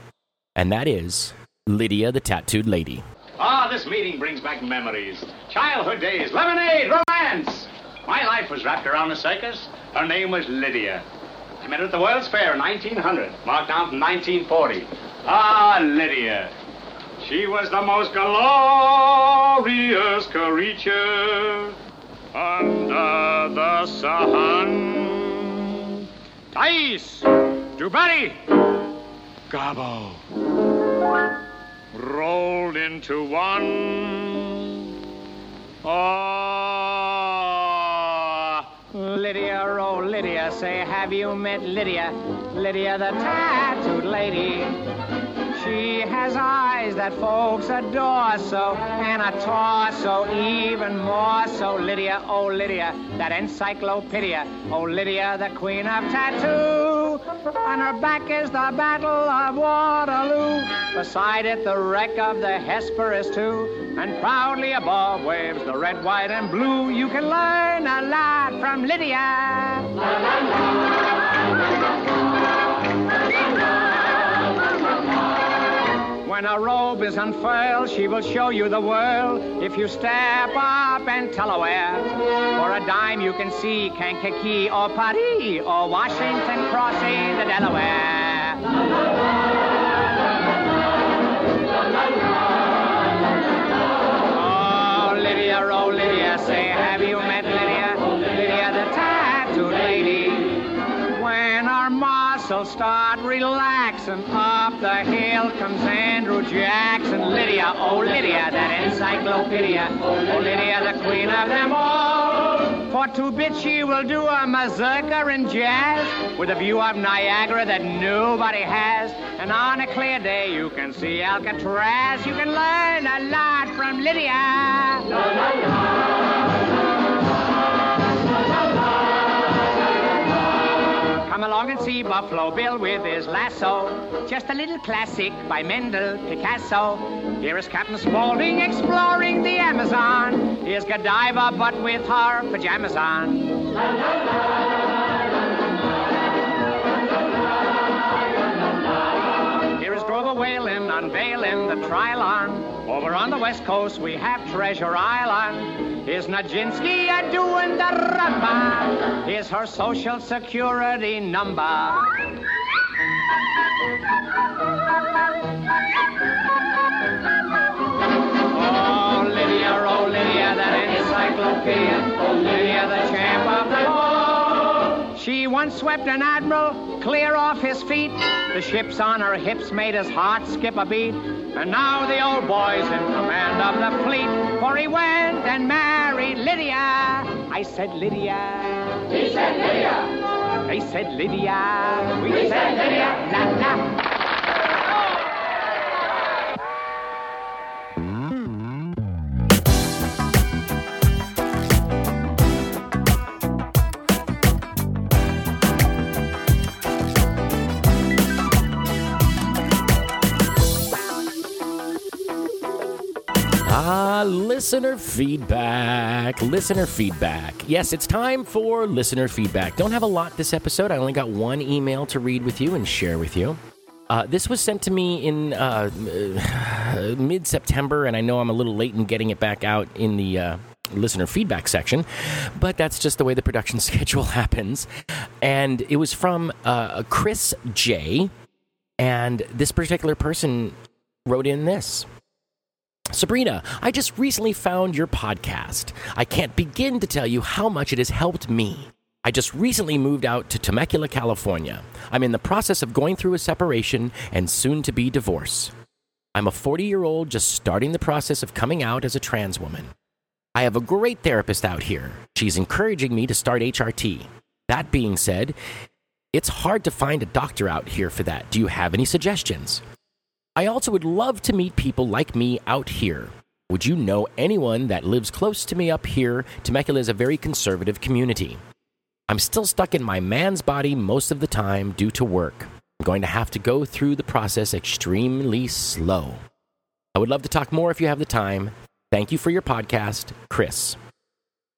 and that is Lydia the Tattooed Lady. Ah, this meeting brings back memories. Childhood days, lemonade, romance. My life was wrapped around a circus. Her name was Lydia. I met her at the World's Fair in nineteen hundred, marked down from nineteen forty. Ah, Lydia. She was the most glorious creature under the sun. Thais, Dubari, Gabo, rolled into one. Ah, Lydia, oh, Lydia, say, have you met Lydia? Lydia, the tattooed lady. She has eyes that folks adore so, and a torso even more so. Lydia, oh, Lydia, that encyclopedia. Oh, Lydia, the queen of tattoo. On her back is the Battle of Waterloo. Beside it, the wreck of the Hesperus, too. And proudly above waves the red, white, and blue. You can learn a lot from Lydia. When her robe is unfurled, she will show you the world. If you step up and tell her where, for a dime you can see Kankakee or Paris or Washington crossing the Delaware. La, la, la, la, la, la, la, la. Oh, Lydia, say, have you met Lydia? Lydia, the tattooed lady. When our muscles start relaxing, up the hill comes Andrew Jackson. Lydia, oh, Lydia, that encyclopedia. Oh, Lydia, the queen of them all. For two bits, she will do a mazurka in jazz with a view of Niagara that nobody has. And on a clear day, you can see Alcatraz. You can learn a lot from Lydia. La, la, la. La, la, la. Come along and see Buffalo Bill with his lasso. Just a little classic by Mendel Picasso. Here is Captain Spaulding exploring the Amazon. Here's Godiva, but with her pajamas on. La, la, la. La, la, la. whaling, unveiling the Trilon. Over on the west coast, we have Treasure Island. Here's Nijinsky a-doing the rumba. Here's her social security number. Oh, Lydia, the champ of the world. She once swept an admiral clear off his feet. The ships on her hips made his heart skip a beat. And now the old boy's in command of the fleet. For he went and married Lydia. I said Lydia. He said Lydia. They said Lydia. We, we said Lydia. Lydia. La, la. Listener feedback. Listener feedback. Yes, it's time for listener feedback. Don't have a lot this episode. I only got one email to read with you and share with you. Uh, this was sent to me in uh, mid-September, and I know I'm a little late in getting it back out in the uh, listener feedback section, but that's just the way the production schedule happens. And it was from uh, Chris J, and this particular person wrote in this. Sabrina, I just recently found your podcast. I can't begin to tell you how much it has helped me. I just recently moved out to Temecula, California. I'm in the process of going through a separation and soon-to-be divorce. I'm a forty-year-old just starting the process of coming out as a trans woman. I have a great therapist out here. She's encouraging me to start H R T. That being said, it's hard to find a doctor out here for that. Do you have any suggestions? I also would love to meet people like me out here. Would you know anyone that lives close to me up here? Temecula is a very conservative community. I'm still stuck in my man's body most of the time due to work. I'm going to have to go through the process extremely slow. I would love to talk more if you have the time. Thank you for your podcast, Chris.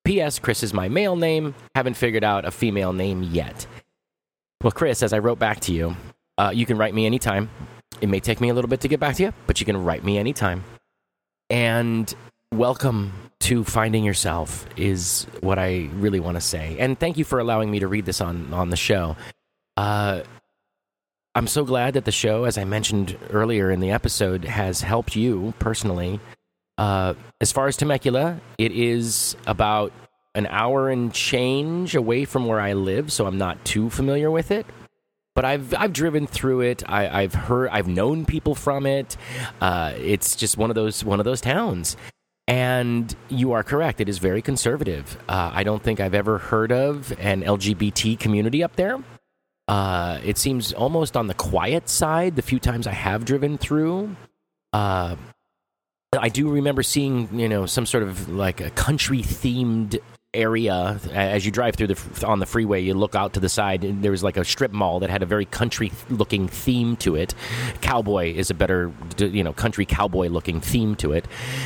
P S. Chris is my male name. Haven't figured out a female name yet. Well, Chris, as I wrote back to you, uh, you can write me anytime. It may take me a little bit to get back to you, but you can write me anytime. And welcome to Finding Yourself is what I really want to say. And thank you for allowing me to read this on, on the show. Uh, I'm so glad that the show, as I mentioned earlier in the episode, has helped you personally. Uh, as far as Temecula, it is about an hour and change away from where I live, so I'm not too familiar with it. But I've I've driven through it. I, I've heard. I've known people from it. Uh, it's just one of those one of those towns. And you are correct. It is very conservative. Uh, I don't think I've ever heard of an L G B T community up there. Uh, it seems almost on the quiet side. The few times I have driven through, uh, I do remember seeing you know some sort of like a country themed area. As you drive through the on the freeway, you look out to the side, and there was like a strip mall that had a very country-looking theme to it. Cowboy is a better, you know, country cowboy-looking theme to it.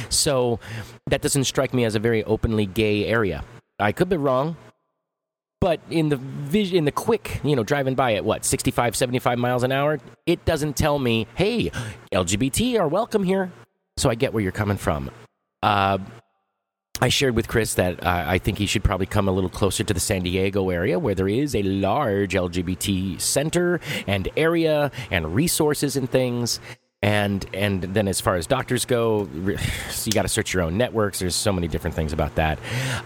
So that doesn't strike me as a very openly gay area. I could be wrong, but in the vision, in the quick, you know, driving by at what sixty-five, seventy-five miles an hour, it doesn't tell me, hey, L G B T are welcome here. So I get where you're coming from. Uh, I shared with Chris that uh, I think he should probably come a little closer to the San Diego area where there is a large L G B T center and area and resources and things. And and then as far as doctors go, you got to search your own networks. There's so many different things about that.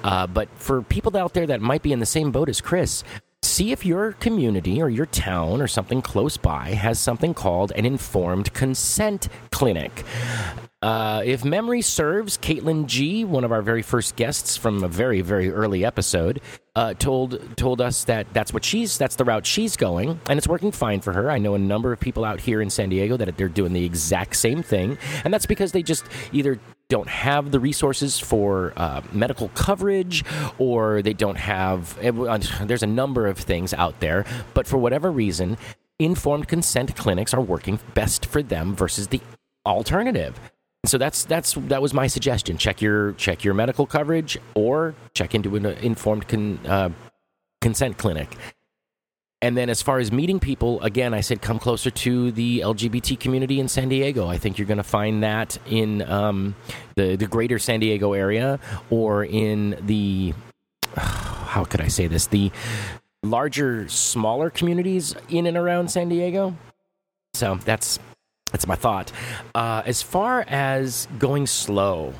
Uh, but for people out there that might be in the same boat as Chris, see if your community or your town or something close by has something called an informed consent clinic. Uh, if memory serves, Caitlin G., one of our very first guests from a very, very early episode, uh, told told us that that's what she's that's the route she's going, and it's working fine for her. I know a number of people out here in San Diego that they're doing the exact same thing, and that's because they just either don't have the resources for uh, medical coverage, or they don't have. There's a number of things out there, but for whatever reason, informed consent clinics are working best for them versus the alternative. So that's that's that was my suggestion. Check your check your medical coverage or check into an informed con, uh, consent clinic. And then as far as meeting people, again, I said come closer to the L G B T community in San Diego. I think you're going to find that in um, the, the greater San Diego area, or in the, how could I say this, the larger, smaller communities in and around San Diego. So that's that's my thought. Uh, as far as going slow,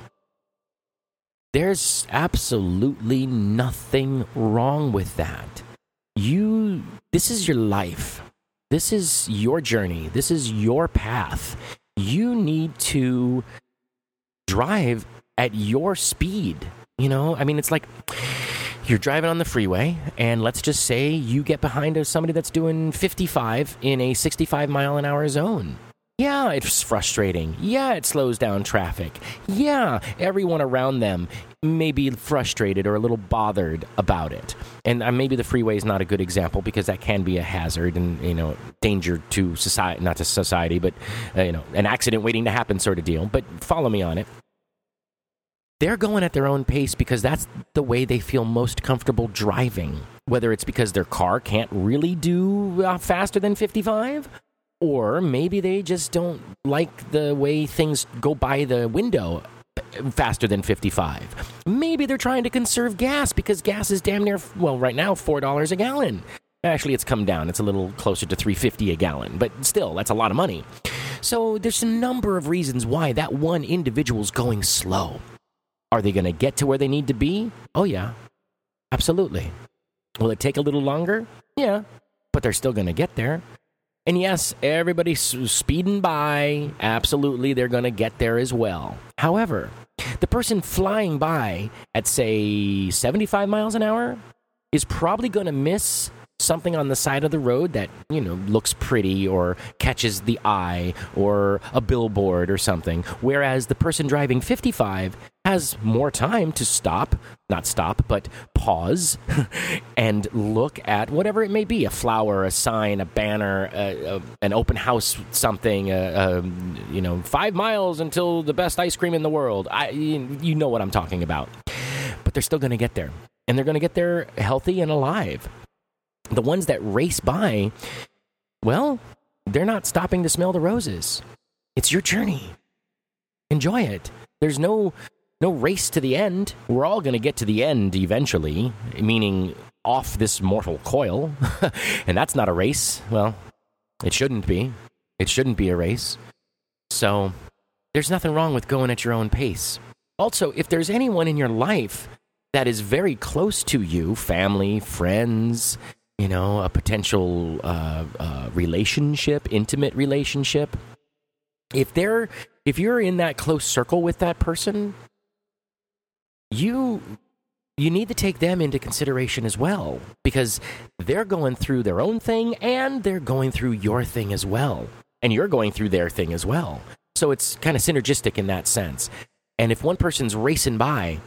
there's absolutely nothing wrong with that. You, this is your life. This is your journey. This is your path. You need to drive at your speed. You know, I mean, it's like you're driving on the freeway, and let's just say you get behind somebody that's doing fifty-five in a sixty-five mile an hour zone. Yeah, it's frustrating. Yeah, it slows down traffic. Yeah, everyone around them may be frustrated or a little bothered about it. And uh, maybe the freeway is not a good example, because that can be a hazard and, you know, danger to society, not to society, but, uh, you know, an accident waiting to happen sort of deal. But follow me on it. They're going at their own pace because that's the way they feel most comfortable driving, whether it's because their car can't really do uh, faster than fifty-five, or maybe they just don't like the way things go by the window faster than fifty-five. Maybe they're trying to conserve gas because gas is damn near, well, right now, four dollars a gallon. Actually, it's come down. It's a little closer to three fifty a gallon, but still, that's a lot of money. So there's a number of reasons why that one individual's going slow. Are they going to get to where they need to be? Oh, yeah, absolutely. Will it take a little longer? Yeah, but they're still going to get there. And yes, everybody's speeding by. Absolutely, they're going to get there as well. However, the person flying by at, say, seventy-five miles an hour is probably going to miss something on the side of the road that, you know, looks pretty or catches the eye, or a billboard or something. Whereas the person driving fifty-five has more time to stop, not stop, but pause and look at whatever it may be, a flower, a sign, a banner, a, a, an open house, something, a, a, you know, five miles until the best ice cream in the world. I, you know what I'm talking about. But they're still going to get there, and they're going to get there healthy and alive. The ones that race by, well, they're not stopping to smell the roses. It's your journey. Enjoy it. There's no no race to the end. We're all going to get to the end eventually, meaning off this mortal coil. And that's not a race. Well, it shouldn't be. It shouldn't be a race. So there's nothing wrong with going at your own pace. Also, if there's anyone in your life that is very close to you, family, friends, you know, a potential uh, uh, relationship, intimate relationship. If they're, if you're in that close circle with that person, you you need to take them into consideration as well, because they're going through their own thing and they're going through your thing as well, and you're going through their thing as well. So it's kind of synergistic in that sense. And if one person's racing by,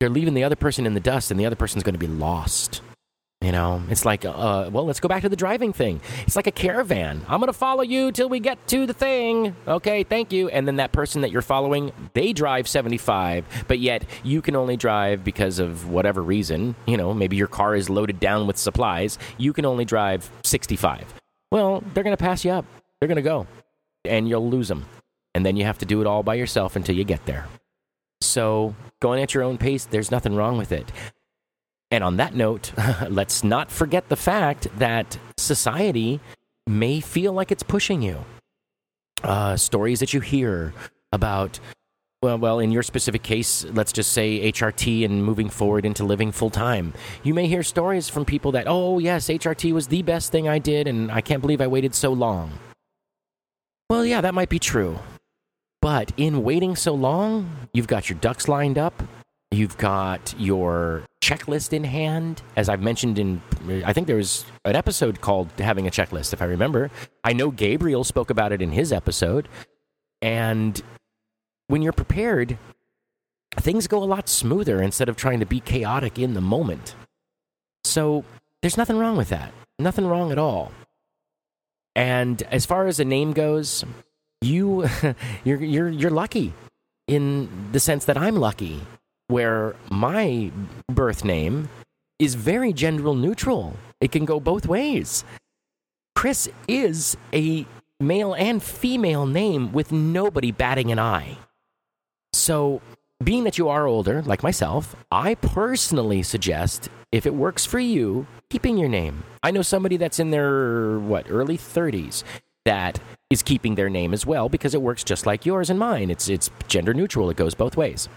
they're leaving the other person in the dust, and the other person's going to be lost. You know, it's like, uh, well, let's go back to the driving thing. It's like a caravan. I'm going to follow you till we get to the thing. Okay, thank you. And then that person that you're following, they drive seventy-five, but yet you can only drive because of whatever reason. You know, maybe your car is loaded down with supplies. You can only drive sixty-five. Well, they're going to pass you up. They're going to go, and you'll lose them. And then you have to do it all by yourself until you get there. So going at your own pace, there's nothing wrong with it. And on that note, let's not forget the fact that society may feel like it's pushing you. Uh, stories that you hear about, well, well, in your specific case, let's just say H R T and moving forward into living full time. You may hear stories from people that, oh, yes, H R T was the best thing I did, and I can't believe I waited so long. Well, yeah, that might be true. But in waiting so long, you've got your ducks lined up. You've got your checklist in hand. As I've mentioned in, I think there was an episode called Having a Checklist, if I remember. I know Gabriel spoke about it in his episode. And when you're prepared, things go a lot smoother instead of trying to be chaotic in the moment. So there's nothing wrong with that. Nothing wrong at all. And as far as a name goes, you, you're, you're, you're lucky in the sense that I'm lucky, where my birth name is very gender neutral. It can go both ways. Chris is a male and female name with nobody batting an eye. So, being that you are older, like myself, I personally suggest, if it works for you, keeping your name. I know somebody that's in their, what, early thirties that is keeping their name as well because it works just like yours and mine. It's it's gender neutral. It goes both ways.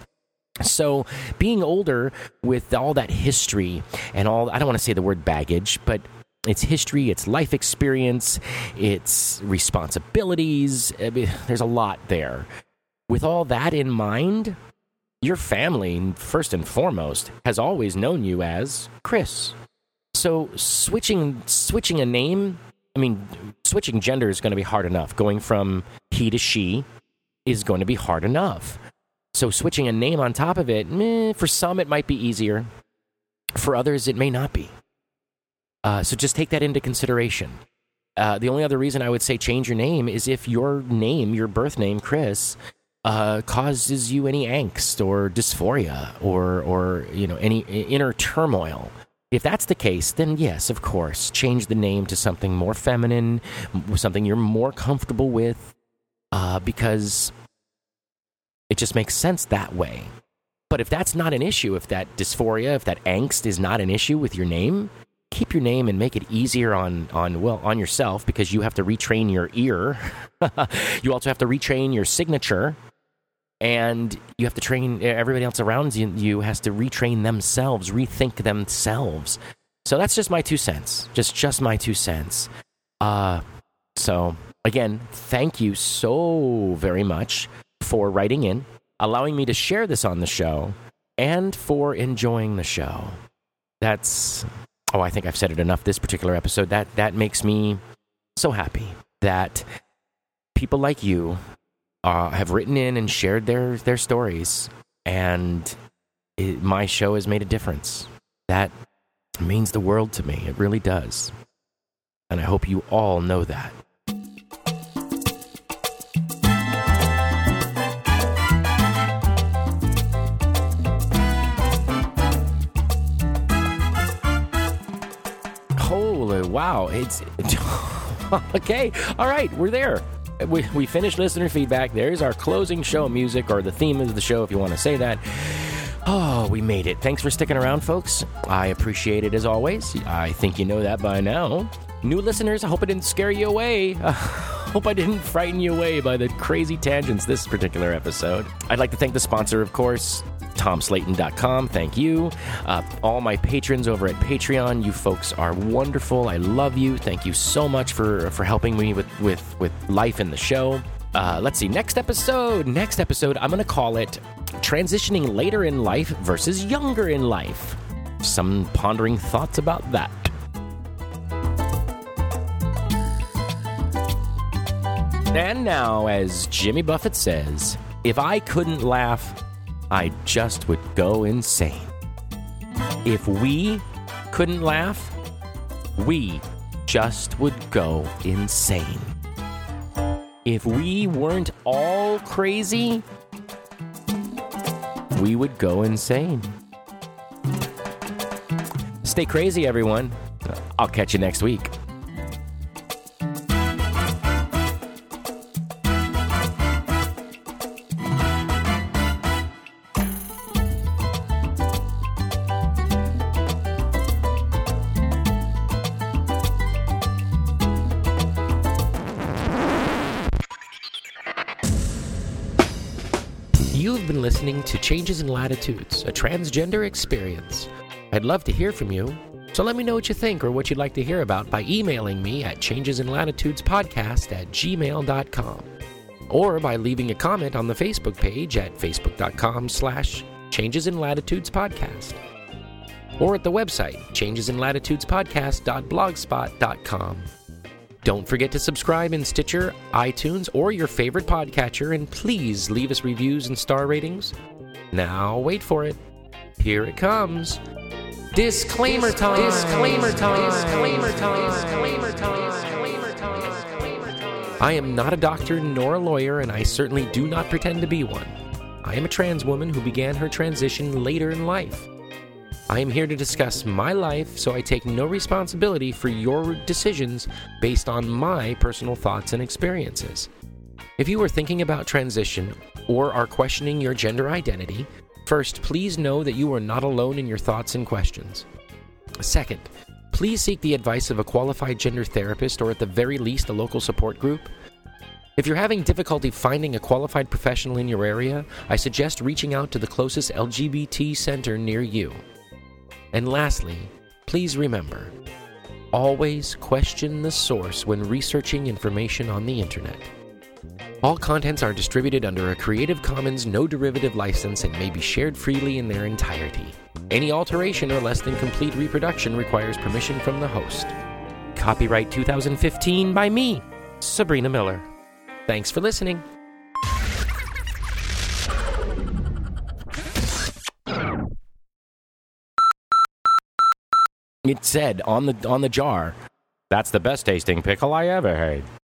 So being older with all that history and all, I don't want to say the word baggage, but it's history, it's life experience, it's responsibilities. I mean, there's a lot there. With all that in mind, your family, first and foremost, has always known you as Chris. So switching switching a name, I mean, switching gender is going to be hard enough. Going from he to she is going to be hard enough. So switching a name on top of it, meh, for some it might be easier. For others, it may not be. Uh, so just take that into consideration. Uh, the only other reason I would say change your name is if your name, your birth name, Chris, uh, causes you any angst or dysphoria or, or you know, any inner turmoil. If that's the case, then yes, of course, change the name to something more feminine, something you're more comfortable with, uh, because it just makes sense that way. But if that's not an issue, if that dysphoria, if that angst is not an issue with your name, keep your name and make it easier on, on well, on yourself, because you have to retrain your ear. You also have to retrain your signature. And you have to train, everybody else around you, you has to retrain themselves, rethink themselves. So that's just my two cents. Just just my two cents. Uh, so, again, thank you so very much for writing in, allowing me to share this on the show, and for enjoying the show. That's, oh, I think I've said it enough this particular episode. That, that makes me so happy that people like you Uh, have written in and shared their, their stories, and it, my show has made a difference. That means the world to me. It really does. And I hope you all know that. Holy wow. It's okay. All right. We're there. We, we finished listener feedback. There's our closing show music, or the theme of the show, if you want to say that. Oh, we made it. Thanks for sticking around, folks. I appreciate it as always. I think you know that by now. New listeners, I hope I didn't scare you away. I uh, hope I didn't frighten you away by the crazy tangents this particular episode. I'd like to thank the sponsor, of course, Tom Slaton dot com. Thank you. Uh, all my patrons over at Patreon, you folks are wonderful. I love you. Thank you so much for, for helping me with, with, with life in the show. Uh, let's see. Next episode. Next episode, I'm going to call it Transitioning Later in Life versus Younger in Life. Some pondering thoughts about that. And now, as Jimmy Buffett says, if I couldn't laugh, I just would go insane. If we couldn't laugh, we just would go insane. If we weren't all crazy, we would go insane. Stay crazy, everyone. I'll catch you next week. Listening to Changes in Latitudes, a transgender experience. I'd love to hear from you, so let me know what you think or what you'd like to hear about by emailing me at changes in latitudes podcast at gmail dot com, or by leaving a comment on the Facebook page at facebook dot com slash changes in latitudes podcast, or at the website changes in latitudes podcast dot blogspot dot com. Don't forget to subscribe in Stitcher, iTunes, or your favorite podcatcher, and please leave us reviews and star ratings. Now, wait for it. Here it comes. Disclaimer time! Disclaimer time! Disclaimer time! Disclaimer time! Disclaimer time! I am not a doctor nor a lawyer, and I certainly do not pretend to be one. I am a trans woman who began her transition later in life. I am here to discuss my life, so I take no responsibility for your decisions based on my personal thoughts and experiences. If you are thinking about transition or are questioning your gender identity, first, please know that you are not alone in your thoughts and questions. Second, please seek the advice of a qualified gender therapist or at the very least a local support group. If you're having difficulty finding a qualified professional in your area, I suggest reaching out to the closest L G B T center near you. And lastly, please remember, always question the source when researching information on the internet. All contents are distributed under a Creative Commons no derivative license and may be shared freely in their entirety. Any alteration or less than complete reproduction requires permission from the host. Copyright two thousand fifteen by me, Sabrina Miller. Thanks for listening. It said on the on the jar, that's the best tasting pickle I ever had.